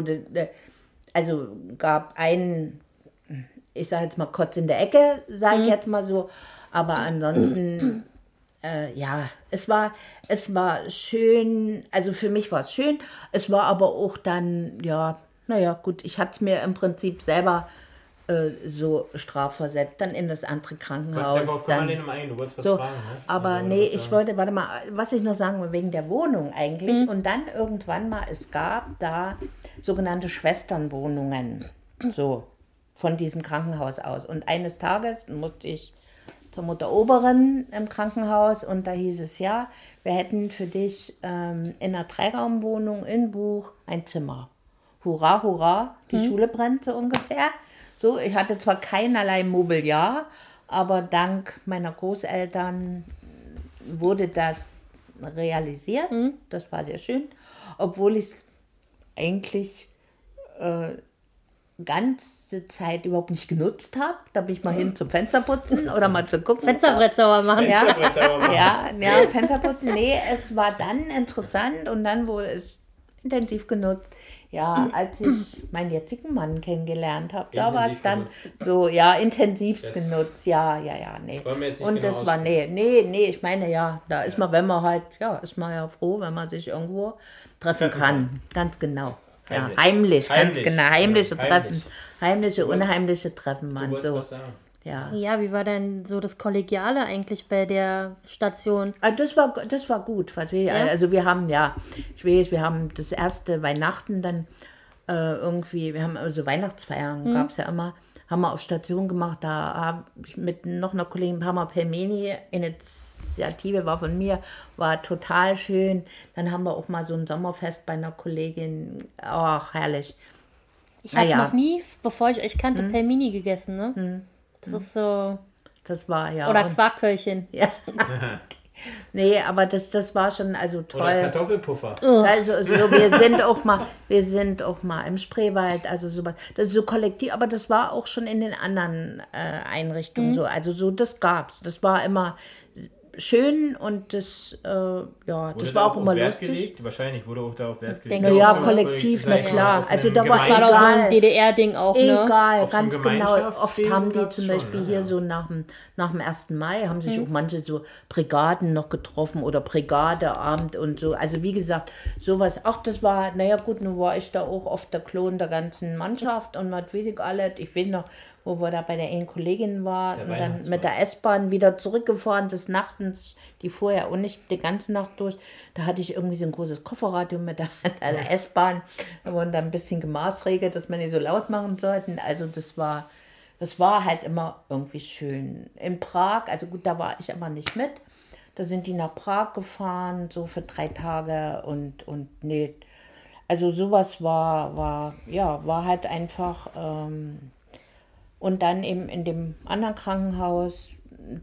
also gab einen, ich sage jetzt mal kurz in der Ecke, sage ich jetzt mal so, aber ansonsten... es war schön, also für mich war es schön, es war aber auch dann, naja, gut, ich hatte es mir im Prinzip selber so strafversetzt, dann in das andere Krankenhaus. Du wolltest was fragen, ne? Aber nee, was ich noch sagen will, wegen der Wohnung eigentlich. Und dann irgendwann mal, es gab da sogenannte Schwesternwohnungen, so, von diesem Krankenhaus aus. Und eines Tages musste ich zur Mutter Oberin im Krankenhaus und da hieß es, ja, wir hätten für dich in einer Dreiraumwohnung in Buch ein Zimmer. Hurra, hurra, die Schule brennt so ungefähr. So, ich hatte zwar keinerlei Mobiliar, aber dank meiner Großeltern wurde das realisiert. Das war sehr schön, obwohl ich es eigentlich ganze Zeit überhaupt nicht genutzt habe. Da bin ich mal hin zum Fensterputzen oder mal zu gucken. Fensterbrett sauber machen. Ja. Fensterbrett sauber machen. Ja, Fensterputzen. Nee, es war dann interessant und dann wurde es intensiv genutzt. Ja, als ich meinen jetzigen Mann kennengelernt habe, da war es dann so, ja, intensivst genutzt. Ja, nee. Und das war, nee, ich meine, ja, da ist man, wenn man halt, ja, ist man ja froh, wenn man sich irgendwo treffen kann. Ganz genau. Ja, heimlich, ganz genau. Unheimliche Treffen, Mann. So. Ja, wie war denn so das Kollegiale eigentlich bei der Station? Also das war gut. Also wir haben das erste Weihnachten dann irgendwie, wir haben also Weihnachtsfeiern, gab es ja immer, haben wir auf Station gemacht, da habe ich mit noch einer Kollegin, Pamela Pelmeni, Initiative war von mir, war total schön. Dann haben wir auch mal so ein Sommerfest bei einer Kollegin, ach herrlich. Ich habe noch nie, bevor ich euch kannte, Pelmeni gegessen, ne? Das ist so... Das war, ja. Oder Quarkhörchen. Ja. Nee, aber das war schon also toll. Oder Kartoffelpuffer. Also wir sind auch mal im Spreewald, also sowas. Das ist so kollektiv, aber das war auch schon in den anderen Einrichtungen so. Also so, das gab's. Das war immer schön und das, das war auch immer lustig. Gelegt? Wahrscheinlich wurde auch darauf Wert gelegt. Ja, kollektiv, na klar. Also da war es doch so ein DDR-Ding auch, ne? Egal, ganz genau. Oft haben die zum Beispiel hier so nach dem 1. Mai haben sich auch manche so Brigaden noch getroffen oder Brigadeabend und so. Also wie gesagt, sowas. Ach, das war, naja gut, nun war ich da auch oft der Klon der ganzen Mannschaft und was weiß ich alles. Ich will noch, wo wir da bei der einen Kollegin waren und dann mit der S-Bahn wieder zurückgefahren des Nachtens, die vorher und nicht die ganze Nacht durch, da hatte ich irgendwie so ein großes Kofferradio mit der S-Bahn, da wurden dann ein bisschen gemaßregelt, dass man nicht so laut machen sollten, also das war halt immer irgendwie schön. In Prag, also gut, da war ich aber nicht mit, da sind die nach Prag gefahren, so für 3 Tage und nee, also sowas war halt einfach, und dann eben in dem anderen Krankenhaus,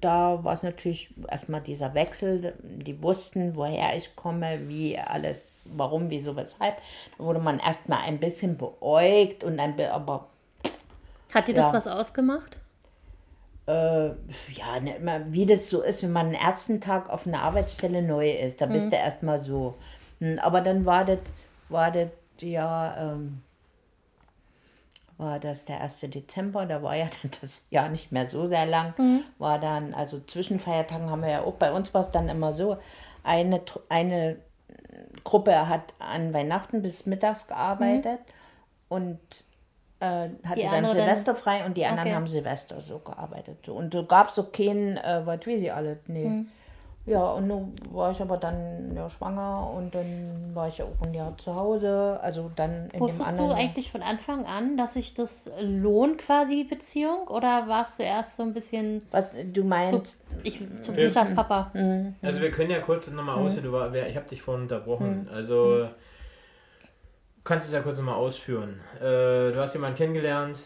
da war es natürlich erstmal dieser Wechsel. Die wussten, woher ich komme, wie alles, warum, wieso, weshalb. Da wurde man erstmal ein bisschen beäugt und aber. Hat dir das was ausgemacht? Wie das so ist, wenn man den ersten Tag auf einer Arbeitsstelle neu ist, da bist du erstmal so. Aber dann war das der 1. Dezember, da war ja dann das Jahr nicht mehr so sehr lang, war dann, also zwischen Feiertagen haben wir ja auch, bei uns war es dann immer so, eine Gruppe hat an Weihnachten bis mittags gearbeitet und hatte dann Silvester frei und die anderen haben Silvester so gearbeitet. So. Und so gab es so keinen, was weiß ich alles, nee. Ja, und nun war ich aber dann schwanger und dann war ich ja auch ein Jahr zu Hause, also dann in Wusstest dem anderen... Wusstest du eigentlich von Anfang an, dass sich das lohnt, quasi die Beziehung, oder warst du erst so ein bisschen... Was, du meinst... Zu mich als Papa. Also wir können ja kurz nochmal ausführen, ich habe dich vorhin unterbrochen, also du kannst es ja kurz nochmal ausführen. Du hast jemanden kennengelernt...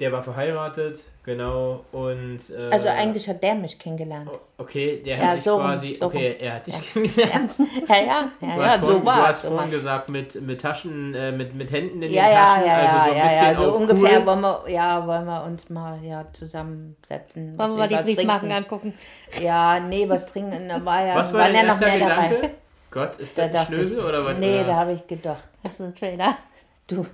Der war verheiratet, genau, und... also eigentlich hat der mich kennengelernt. Okay, der hat dich so quasi... So okay, er hat dich kennengelernt. Ja, so war es. Du hast vorhin gesagt, mit Taschen, mit Händen in den Taschen, also so ein bisschen so ungefähr cool. wollen wir uns mal zusammensetzen. Wollen wir mal die Briefmarken angucken? Ja, nee, was trinken, da war ja... Was war denn noch mehr dabei? Gott, ist das ein Schnösel oder was? Nee, da habe ich gedacht. Das ist ein Trailer. Du...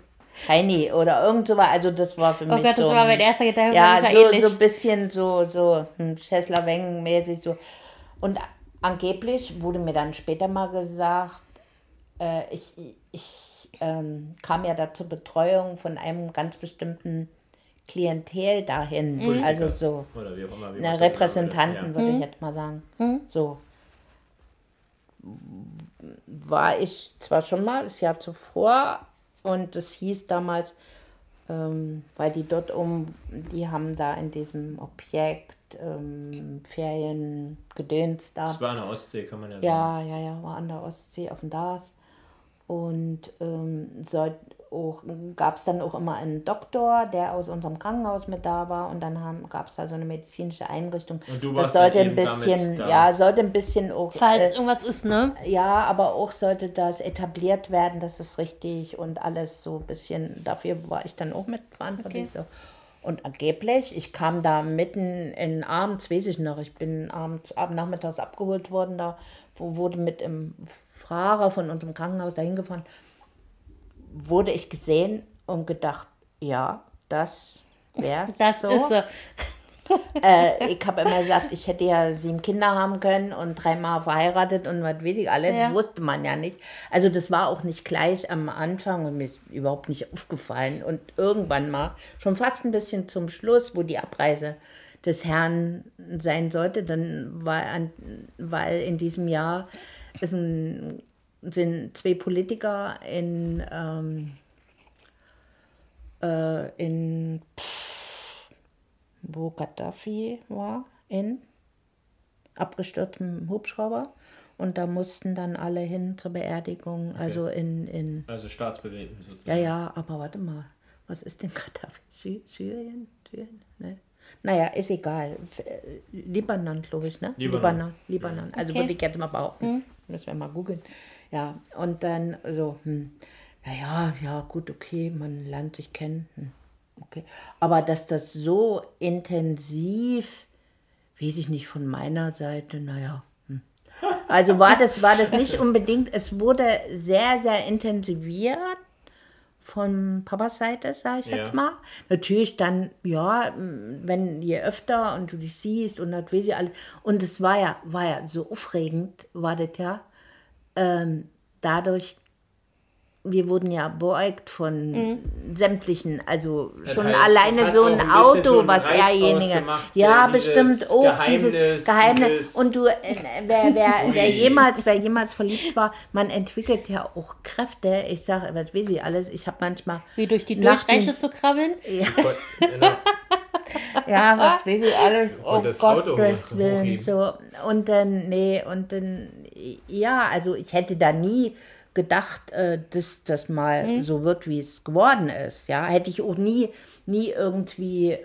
Heini oder irgend so was, also das war für mich so... Oh Gott, das war mein erster Gedanke. Ja, so ein bisschen so Schässler Wengen mäßig so. Und angeblich wurde mir dann später mal gesagt, ich kam ja da zur Betreuung von einem ganz bestimmten Klientel dahin. Mhm. Also so oder wie auch immer, wie eine Repräsentanten, würde ich jetzt mal sagen. So. War ich zwar schon mal das Jahr zuvor... Und es hieß damals, weil die dort die haben da in diesem Objekt Ferien gedönst da. Das war an der Ostsee, kann man ja sagen. Ja, war an der Ostsee auf dem Dars. Und gab es dann auch immer einen Doktor, der aus unserem Krankenhaus mit da war, und dann gab es da so eine medizinische Einrichtung. Und du warst das sollte ein bisschen, ja, sollte ein bisschen auch. Falls irgendwas ist, ne? Ja, aber auch sollte das etabliert werden, das ist richtig und alles so ein bisschen. Dafür war ich dann auch mitverantwortlich. Okay. So. Und angeblich, ich kam da mitten in abends, weiß ich noch, ich bin nachmittags abgeholt worden, da wurde mit im Fahrer von unserem Krankenhaus dahin gefahren, wurde ich gesehen und gedacht, ja, das wäre das so. Ist so. Ich habe immer gesagt, ich hätte ja 7 Kinder haben können und 3 Mal verheiratet und was weiß ich alles, das wusste man ja nicht. Also das war auch nicht gleich am Anfang und mir ist überhaupt nicht aufgefallen. Und irgendwann mal, schon fast ein bisschen zum Schluss, wo die Abreise des Herrn sein sollte, dann weil in diesem Jahr sind 2 Politiker wo Gaddafi war, in abgestürztem Hubschrauber, und da mussten dann alle hin zur Beerdigung, okay. Also also Staatsbegräbnis sozusagen. Ja, aber warte mal, was ist denn Gaddafi? Syrien? Ne? Naja, ist egal. Libanon, glaube ich, ne? Libanon. Also okay. Würde ich jetzt mal behaupten. Müssen wir mal googeln. Ja, und dann so, gut, okay, man lernt sich kennen. Okay. Aber dass das so intensiv, weiß ich nicht, von meiner Seite, Also war das nicht unbedingt, es wurde sehr, sehr intensiviert. Von Papas Seite, sage ich jetzt mal. Natürlich dann, wenn je öfter und du dich siehst und das weiß ich alles. Und es war ja so aufregend, war das ja. Dadurch, wir wurden ja beäugt von sämtlichen, also das schon heißt, alleine so ein Auto, was derjenige. Ja, bestimmt auch dieses Geheimnis. Und du, wer jemals verliebt war, man entwickelt ja auch Kräfte. Ich sage, was weiß ich alles, ich habe manchmal. Wie durch die Durchreiche zu krabbeln? Ja. Ja, was will ich alles? Oh Gottes Willen. So. Und dann, also ich hätte da nie gedacht, dass das mal so wird, wie es geworden ist. Ja, hätte ich auch nie irgendwie...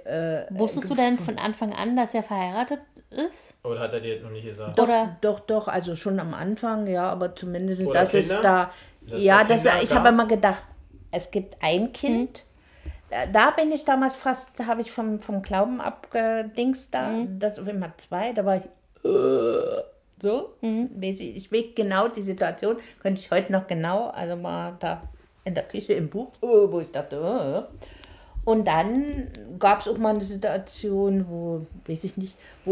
Wusstest du denn von Anfang an, dass er verheiratet ist? Oder hat er dir das noch nicht gesagt? Doch, also schon am Anfang, ja, aber zumindest, oder das Kinder? Ist da... Das ja, das, ich habe immer gedacht, es gibt ein Kind. Da bin ich damals fast, habe ich vom Glauben abgedingst da, das auf immer 2, da war ich... So, ich will genau die Situation, könnte ich heute noch genau, also mal da in der Küche im Buch, wo ich dachte, und dann gab es auch mal eine Situation, wo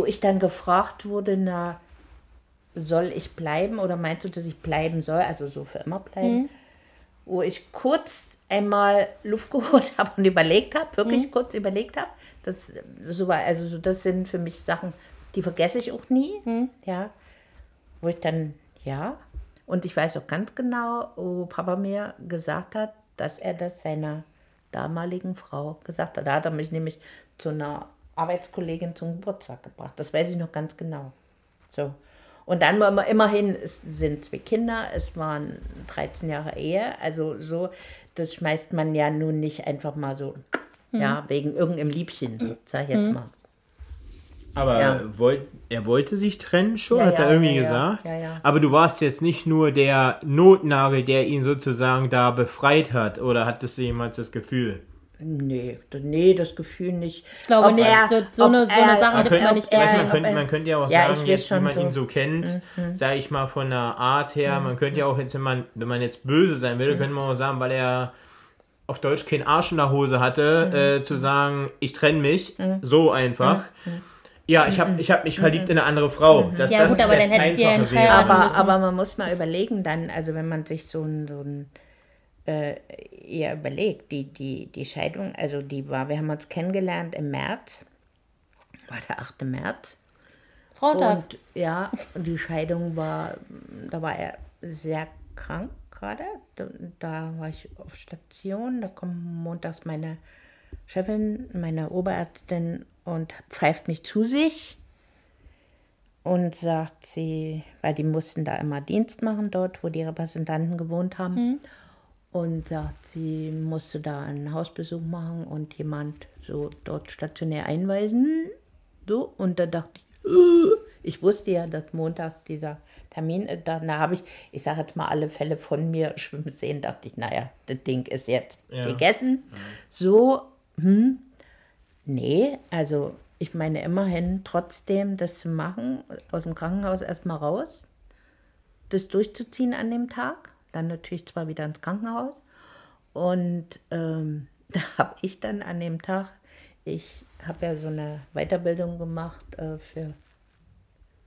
ich dann gefragt wurde, soll ich bleiben oder meinst du, dass ich bleiben soll, also so für immer bleiben, wo ich kurz einmal Luft geholt habe und wirklich kurz überlegt habe, das sind für mich Sachen, die vergesse ich auch nie, wo ich dann, und ich weiß auch ganz genau, wo Papa mir gesagt hat, dass er das seiner damaligen Frau gesagt hat. Da hat er mich nämlich zu einer Arbeitskollegin zum Geburtstag gebracht. Das weiß ich noch ganz genau. So. Und dann war immerhin, es sind 2 Kinder, es waren 13 Jahre Ehe. Also so, das schmeißt man ja nun nicht einfach mal so, wegen irgendeinem Liebchen, sag ich jetzt mal. Aber er wollte sich trennen schon, hat er irgendwie gesagt. Ja. Aber du warst jetzt nicht nur der Notnagel, der ihn sozusagen da befreit hat. Oder hattest du jemals das Gefühl? Nee, das Gefühl nicht. Ich glaube nicht, so eine Sache gibt man nicht. Man könnte ja auch sagen, jetzt, wie man ihn so kennt, sage ich mal, von der Art her, man könnte ja auch jetzt, wenn man jetzt böse sein will, könnte man auch sagen, weil er... auf Deutsch keinen Arsch in der Hose hatte, zu sagen, ich trenne mich, so einfach. Ja, ich hab mich verliebt in eine andere Frau. Das hättet ihr nicht heiraten müssen. Aber man muss mal überlegen dann, also wenn man sich so überlegt, die Scheidung, also wir haben uns kennengelernt im März, war der 8. März. Freitag. Und die Scheidung da war er sehr krank. gerade. Da war ich auf Station, da kommt montags meine Chefin, meine Oberärztin und pfeift mich zu sich und sagt sie, weil die mussten da immer Dienst machen dort, wo die Repräsentanten gewohnt haben, und sagt sie, musste da einen Hausbesuch machen und jemand so dort stationär einweisen, so, und da dachte ich, ich wusste ja, dass montags dieser Termin, da habe ich sage jetzt mal, alle Fälle von mir schwimmen sehen, dachte ich, naja, das Ding ist jetzt gegessen. Ja. So, nee, also ich meine immerhin trotzdem, das zu machen, aus dem Krankenhaus erstmal raus, das durchzuziehen an dem Tag, dann natürlich zwar wieder ins Krankenhaus und da habe ich dann an dem Tag, ich habe ja so eine Weiterbildung gemacht für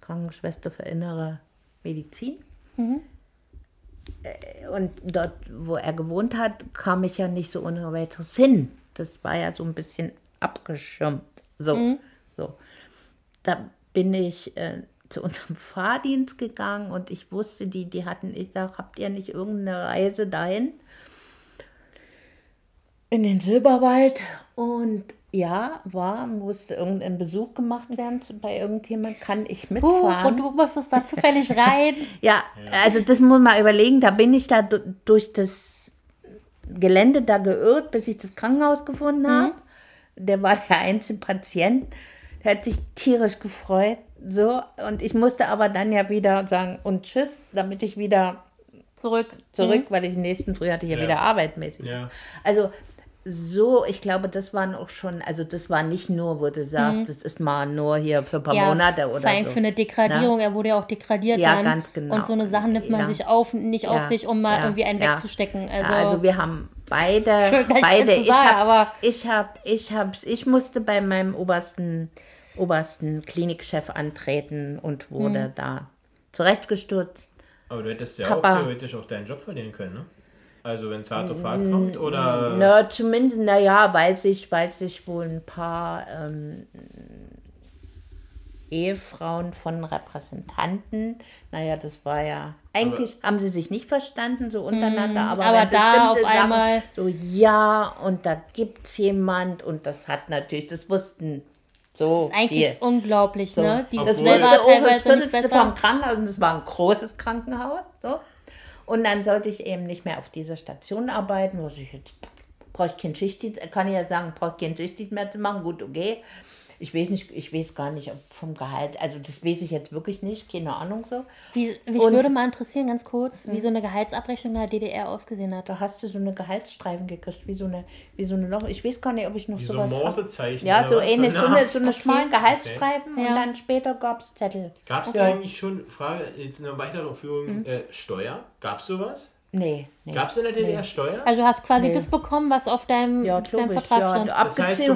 Krankenschwester für innere Medizin. Und dort, wo er gewohnt hat, kam ich ja nicht so ohne weiteres hin. Das war ja so ein bisschen abgeschirmt. So. Da bin ich zu unserem Fahrdienst gegangen und ich wusste, die hatten, ich sage, habt ihr nicht irgendeine Reise dahin? In den Silberwald und ja, musste irgendein Besuch gemacht werden bei irgendjemand, kann ich mitfahren. Und du musstest da zufällig rein. Ja, also das muss man überlegen, da bin ich da durch das Gelände da geirrt, bis ich das Krankenhaus gefunden habe. Der war der einzige Patient, der hat sich tierisch gefreut, so, und ich musste aber dann ja wieder sagen und tschüss, damit ich wieder zurück, weil ich nächsten Früh hatte ich ja wieder arbeitmäßig. Also so, ich glaube, das waren auch schon, also das war nicht nur, wo du sagst, das ist mal nur hier für ein paar Monate oder so. Ja, für eine Degradierung, er wurde ja auch degradiert dann. Ja, ganz genau. Und so eine Sachen nimmt man sich auf sich, um mal irgendwie einen wegzustecken. Also wir haben beide. Ich musste bei meinem obersten Klinikchef antreten und wurde da zurechtgestutzt. Aber du hättest ja auch theoretisch auch deinen Job verlieren können, ne? Also wenn es hart auf hart kommt, oder? Na, zumindest, weil sich wohl ein paar Ehefrauen von Repräsentanten, das war ja, eigentlich aber, haben sie sich nicht verstanden, so untereinander, aber da auf Sachen, einmal. So, ja, und da gibt's jemand, und das hat natürlich, das wussten so das ist eigentlich viel. Unglaublich, so. Ne? Die das wusste auch das Viertelste vom Krankenhaus, und es war ein großes Krankenhaus, so. Und dann sollte ich eben nicht mehr auf dieser Station arbeiten, was ich jetzt, brauche ich keinen Schichtdienst, kann ich ja sagen, brauche ich keinen Schichtdienst mehr zu machen, gut, okay. Ich weiß gar nicht, ob vom Gehalt, also das weiß ich jetzt wirklich nicht, keine Ahnung so. Mich würde mal interessieren, ganz kurz, wie so eine Gehaltsabrechnung in der DDR ausgesehen hat. Da hast du so eine Gehaltsstreifen gekriegt, wie so eine Loch, ich weiß gar nicht, ob ich noch wie sowas... So Morsezeichen. Ja, so eine schmalen Gehaltsstreifen und dann später gab es Zettel. Gab es da eigentlich schon, Frage, jetzt in der weiteren Führung, Steuer? Gab es sowas? Nee. Gab es in der DDR Steuer? Also du hast quasi das bekommen, was auf deinem Vertrag stand? Ja, das heißt,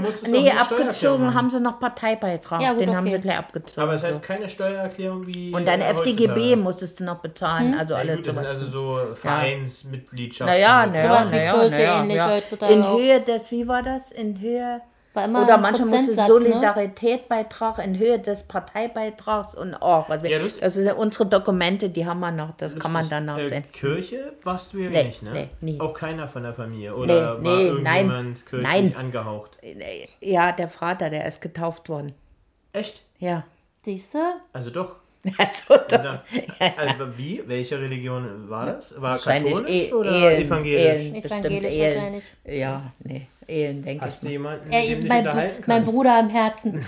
abgezogen haben sie noch Parteibeitrag. Ja, gut, den haben sie gleich abgezogen. Aber das heißt keine Steuererklärung wie... Und dein FDGB musstest du noch bezahlen. Also alles gut, das sind also so Vereinsmitgliedschaften. Kirche ähnlich heutzutage in auch. Höhe des, wie war das? In Höhe... Oder manchmal musste Solidaritätbeitrag in Höhe des Parteibeitrags und auch. Das sind unsere Dokumente, die haben wir noch, das kann man dann noch sehen. Kirche warst du ja nicht, ne? Nee, auch keiner von der Familie oder war irgendjemand kirchlich angehaucht? Ja, der Vater, der ist getauft worden. Echt? Ja. Siehst du? Also doch. Also wie? Welche Religion war das? War katholisch oder evangelisch? Evangelisch wahrscheinlich. Ja, nee. Denke hast ich du jemanden, mein Bruder am Herzen.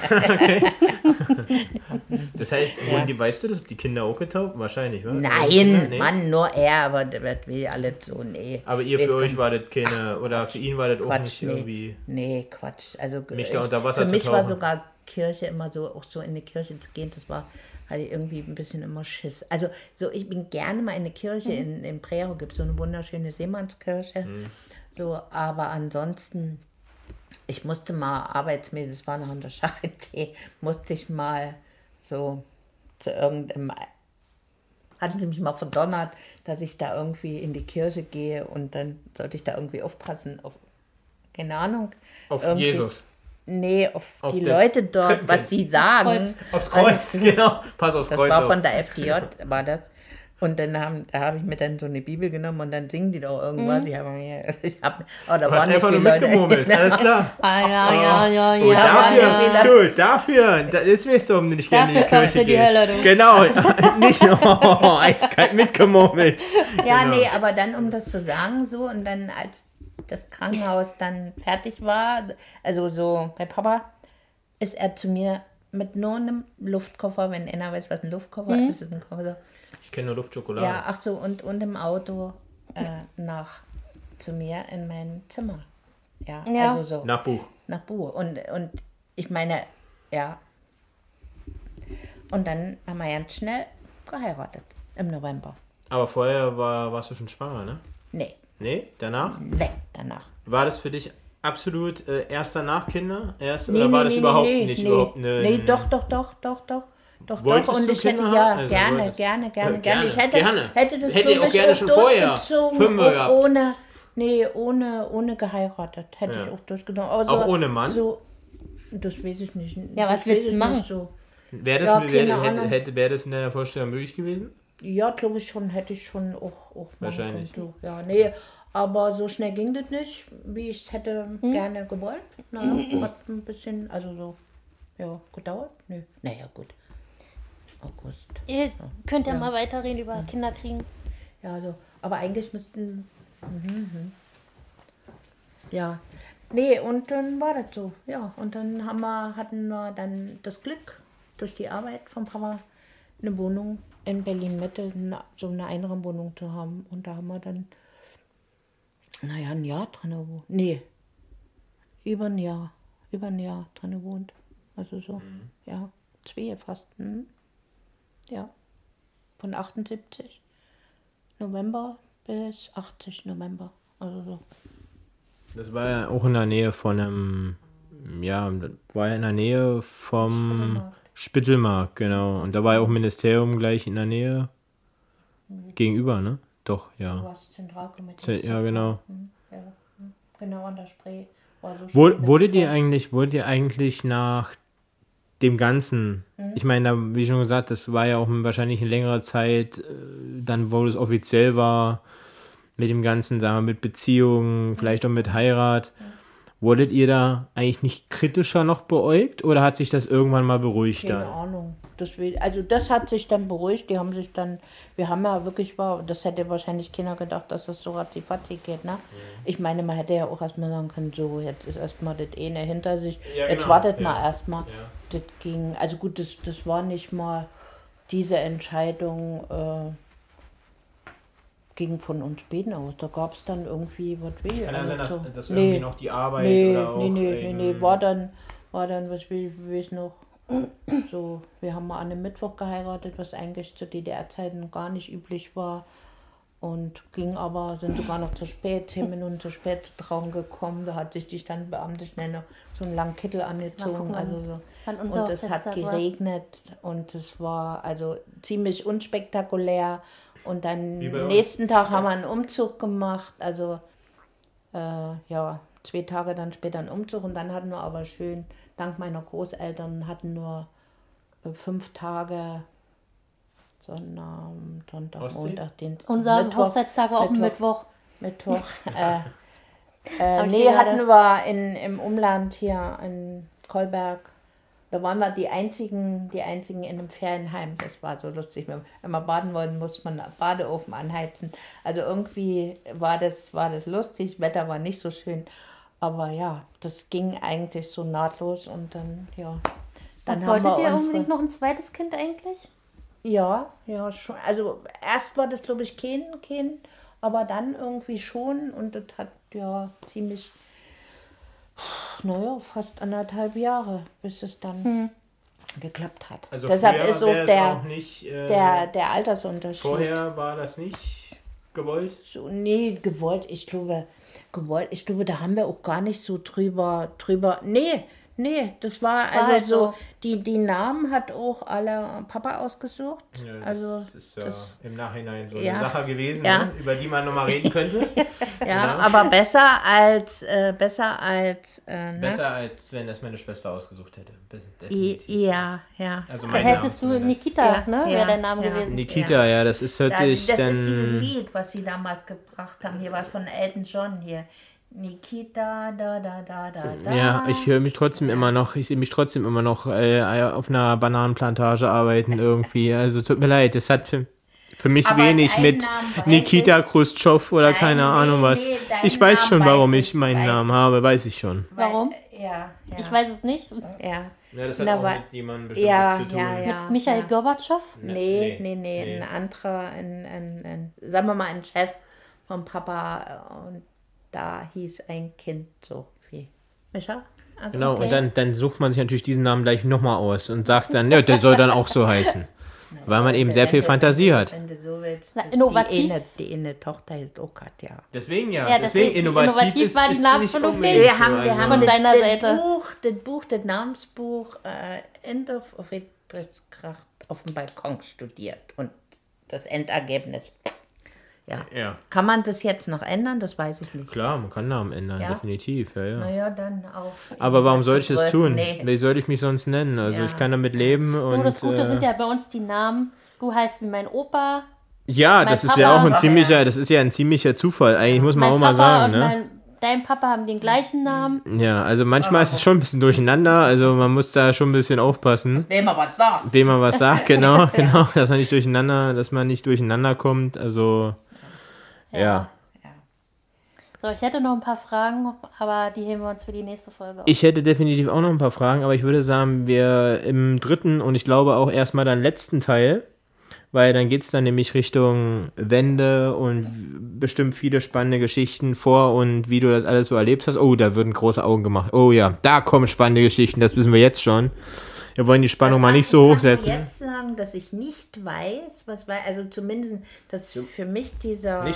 Das heißt, weißt du das, ob die Kinder auch getauft? Wahrscheinlich, oder? Nein, Mann, nur er, aber das wird wie alle so, Aber ihr für euch war das keine, oder für ihn war das auch nicht irgendwie... Nee, Quatsch. Also, mich da unter Wasser zu tauchen. Für mich war sogar Kirche immer so, auch so in die Kirche zu gehen, das war... hatte ich irgendwie ein bisschen immer Schiss. Also so, ich bin gerne mal in eine Kirche, in Prero gibt es so eine wunderschöne Seemannskirche. So, aber ansonsten, ich musste mal arbeitsmäßig, es war noch in der Charité, musste ich mal so zu irgendeinem, hatten sie mich mal verdonnert, dass ich da irgendwie in die Kirche gehe und dann sollte ich da irgendwie aufpassen auf, keine Ahnung. Auf irgendwie. Jesus. Nee, auf die Leute dort, Krippen. Was sie sagen. Aufs Kreuz, genau. Pass aufs Kreuz. Das war von der FDJ, war das. Und dann habe ich mir dann so eine Bibel genommen und dann singen die doch irgendwas. Mhm. Du hast einfach nur mitgemurmelt, alles klar. Dafür, das wirst du nicht gerne in die Kirche gehst. Genau, nicht eiskalt mitgemurmelt. Ja, genau. Nee, aber dann, um das zu sagen, so, und dann, als das Krankenhaus dann fertig war, also so bei Papa, ist er zu mir mit nur einem Luftkoffer, wenn einer weiß, was ein Luftkoffer ist, ist ein Koffer so. Ich kenne nur Luftschokolade. Ja, ach so, und im Auto nach zu mir in mein Zimmer. Ja, also so. Nach Buch. Nach Buch. Und ich meine, ja. Und dann haben wir ganz schnell geheiratet, im November. Aber vorher warst du schon schwanger, ne? Nee? Danach? Nee, danach. War das für dich absolut erst danach Kinder? Oder war das überhaupt nicht? Nee, doch. Wolltest du Kinder? Ja, gerne. Ich hätte das auch gerne schon vorher durchgezogen, ohne geheiratet. Hätte ich auch durchgezogen. Also, auch ohne Mann? So, das weiß ich nicht. Ja, was willst du machen? So. Wäre das in der Vorstellung möglich gewesen? Ja, glaube ich schon. Hätte ich schon auch wahrscheinlich. Aber so schnell ging das nicht, wie ich es hätte gerne gewollt. Hat ein bisschen, gedauert. Gut. August. Ihr könnt ja mal weiterreden über Kinder kriegen. Ja, also, aber eigentlich müssten... Ja. Nee, und dann war das so. Ja, und dann hatten wir dann das Glück, durch die Arbeit von Papa eine Wohnung in Berlin-Mitte, so eine Einraumwohnung zu haben. Und da haben wir dann, ein Jahr drin gewohnt. Nee, über ein Jahr drin gewohnt. Also so, ja. 2 fast. Ja. Von 78 November bis 80 November. Also so. Das war ja auch in der Nähe von einem, vom Spittelmarkt, genau. Und da war ja auch Ministerium gleich in der Nähe. Gegenüber, ne? Doch, ja. Du warst Zentralkomitee. Ja, genau. Ja. Genau an der Spree. Also wurde dir eigentlich nach dem Ganzen. Ich meine, da, wie schon gesagt, das war ja auch wahrscheinlich eine längere Zeit, dann, wo es offiziell war, mit dem Ganzen, sagen wir, mit Beziehungen, vielleicht auch mit Heirat. Wurdet ihr da eigentlich nicht kritischer noch beäugt oder hat sich das irgendwann mal beruhigt? Keine Ahnung. Das hat sich dann beruhigt. Das hätte wahrscheinlich keiner gedacht, dass das so ratzifatzi geht, ne? Mhm. Ich meine, man hätte ja auch erstmal sagen können, so, jetzt ist erstmal das eine hinter sich, wartet mal erstmal. Ja. Das ging, also gut, das war nicht mal diese Entscheidung, ging von uns beiden aus. Da gab es dann irgendwie, was will ich. Kann ja sein, dass irgendwie noch die Arbeit oder auch... Nee, war dann, was will ich, weiß noch... So, wir haben mal an einem Mittwoch geheiratet, was eigentlich zu DDR-Zeiten gar nicht üblich war und sind sogar noch zu spät, 10 Minuten zu spät zu Traum gekommen. Da hat sich die Standbeamte schnell noch so einen langen Kittel angezogen. Und es hat geregnet und es war also ziemlich unspektakulär und dann nächsten Tag haben wir einen Umzug gemacht, 2 Tage dann später einen Umzug und dann hatten wir aber schön, dank meiner Großeltern, hatten nur 5 Tage Sonntag, Montag, Dienstag. Unser Hochzeitstag war auch Mittwoch. Hatten wir im Umland hier in Kolberg. Da waren wir die einzigen in einem Ferienheim. Das war so lustig. Wenn man baden wollte, musste man einen Badeofen anheizen. Also irgendwie war das lustig. Das Wetter war nicht so schön. Aber ja, das ging eigentlich so nahtlos und dann, ja. Dann wolltet ihr unbedingt noch ein zweites Kind eigentlich? Ja, schon. Also erst war das, glaube ich, kein Kind, aber dann irgendwie schon und das hat ja ziemlich, fast 1,5 Jahre, bis es dann geklappt hat. Also deshalb ist auch nicht, der Altersunterschied. Vorher war das nicht gewollt? So, nee, gewollt, ich glaube, da haben wir auch gar nicht so drüber. Nee, das war halt so, die Namen hat auch alle Papa ausgesucht. Ja, das ist ja das, im Nachhinein so eine Sache gewesen, ne? Über die man nochmal reden könnte. Ja, aber besser als wenn das meine Schwester ausgesucht hätte. Definitiv. Ja. Also hättest du Nikita, ne? Ja, wäre dein Name gewesen. Nikita, das ist hört sich dann... Das ist dieses Lied, was sie damals gebracht haben. Hier war es von Elton John hier. Nikita, da. Ja, ich höre mich trotzdem immer noch, auf einer Bananenplantage arbeiten irgendwie. Also tut mir leid, das hat für mich aber wenig mit Nikita Khrushchev oder keine Ahnung was. Ich weiß schon, warum ich meinen Namen habe, weiß ich schon. Warum? Ja. Ich weiß es nicht. Ja. Ja, das hat auch mit jemandem bestimmt was zu tun. Ja. Mit Michael Gorbatschow? Nee. Ein anderer, sagen wir mal, ein Chef von Papa und da hieß ein Kind so wie Micha. Also genau, okay. Und dann sucht man sich natürlich diesen Namen gleich nochmal aus und sagt dann, ja, der soll dann auch so heißen. Weil man eben sehr viel Fantasie hat. Wenn du so willst. Na, innovativ. Die eine Tochter heißt auch Katja. Deswegen innovativ ist nicht unbedingt. Wir haben von seiner Seite. Das Namensbuch Ende auf Friedrichskracht auf dem Balkon studiert. Und das Endergebnis... Ja. Kann man das jetzt noch ändern? Das weiß ich nicht. Klar, man kann Namen ändern, definitiv. Ja. Naja, dann auch. Aber warum sollte ich das tun? Nee. Wie sollte ich mich sonst nennen? Also ich kann damit leben. Und das Gute sind ja bei uns die Namen. Du heißt wie mein Opa. Ja, das Papa. Ist ja auch ein ziemlicher Zufall. Eigentlich muss man auch mal sagen. Ne? Dein Papa haben den gleichen Namen. Ja, also manchmal ist es schon ein bisschen durcheinander. Also man muss da schon ein bisschen aufpassen. Wem man was sagt, genau. Dass man nicht durcheinander kommt. Also... Ja. So, ich hätte noch ein paar Fragen, aber die heben wir uns für die nächste Folge auf. Ich hätte definitiv auch noch ein paar Fragen, aber ich würde sagen, wir im dritten und ich glaube auch erstmal dann letzten Teil, weil dann geht es dann nämlich Richtung Wende und bestimmt viele spannende Geschichten vor und wie du das alles so erlebt hast. Oh, da würden große Augen gemacht. Oh ja, da kommen spannende Geschichten, das wissen wir jetzt schon. Wir wollen die Spannung mal nicht so hochsetzen. Ich kann jetzt sagen, dass ich nicht weiß, was war, also zumindest, dass für mich dieser 9.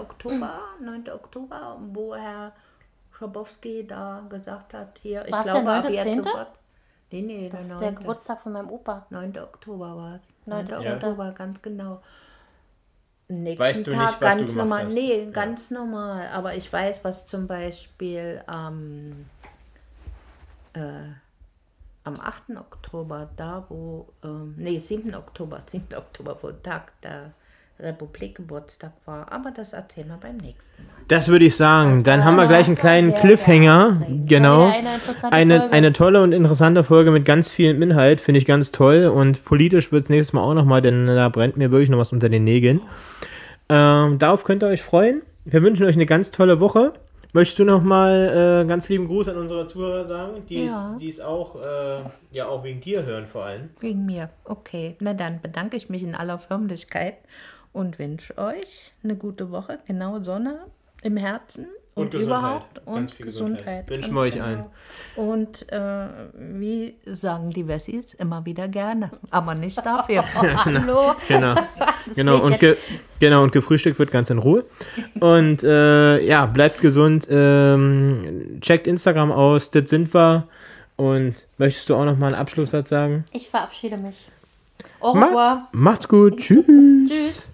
Oktober, wo Herr Schabowski da gesagt hat, hier, war's, ich glaube, ab jetzt... Nee, das ist der Geburtstag von meinem Opa. 9. Oktober war es. 9. Oktober, ganz genau. Nächsten weißt du Tag nicht, was ganz du normal. Hast. Nee, ganz normal. Aber ich weiß, was zum Beispiel am 8. Oktober, 7. Oktober, wo Tag der Republik Geburtstag war. Aber das erzählen wir beim nächsten Mal. Das würde ich sagen. Dann haben wir gleich einen kleinen Cliffhanger. Genau. Eine tolle und interessante Folge mit ganz vielem Inhalt. Finde ich ganz toll. Und politisch wird es nächstes Mal auch nochmal, denn da brennt mir wirklich noch was unter den Nägeln. Darauf könnt ihr euch freuen. Wir wünschen euch eine ganz tolle Woche. Möchtest du nochmal ganz lieben Gruß an unsere Zuhörer sagen, die es auch wegen dir hören vor allem? Wegen mir, okay. Na dann bedanke ich mich in aller Förmlichkeit und wünsche euch eine gute Woche. Genau, Sonne im Herzen und überhaupt und Gesundheit. Wünschen wir euch allen. Und wie sagen die Wessis immer wieder gerne, aber nicht dafür. Hallo. Genau, und gefrühstückt wird ganz in Ruhe. Und bleibt gesund. Checkt Instagram aus, das sind wir. Und möchtest du auch nochmal einen Abschlusssatz sagen? Ich verabschiede mich. Au revoir. Macht's gut. Tschüss.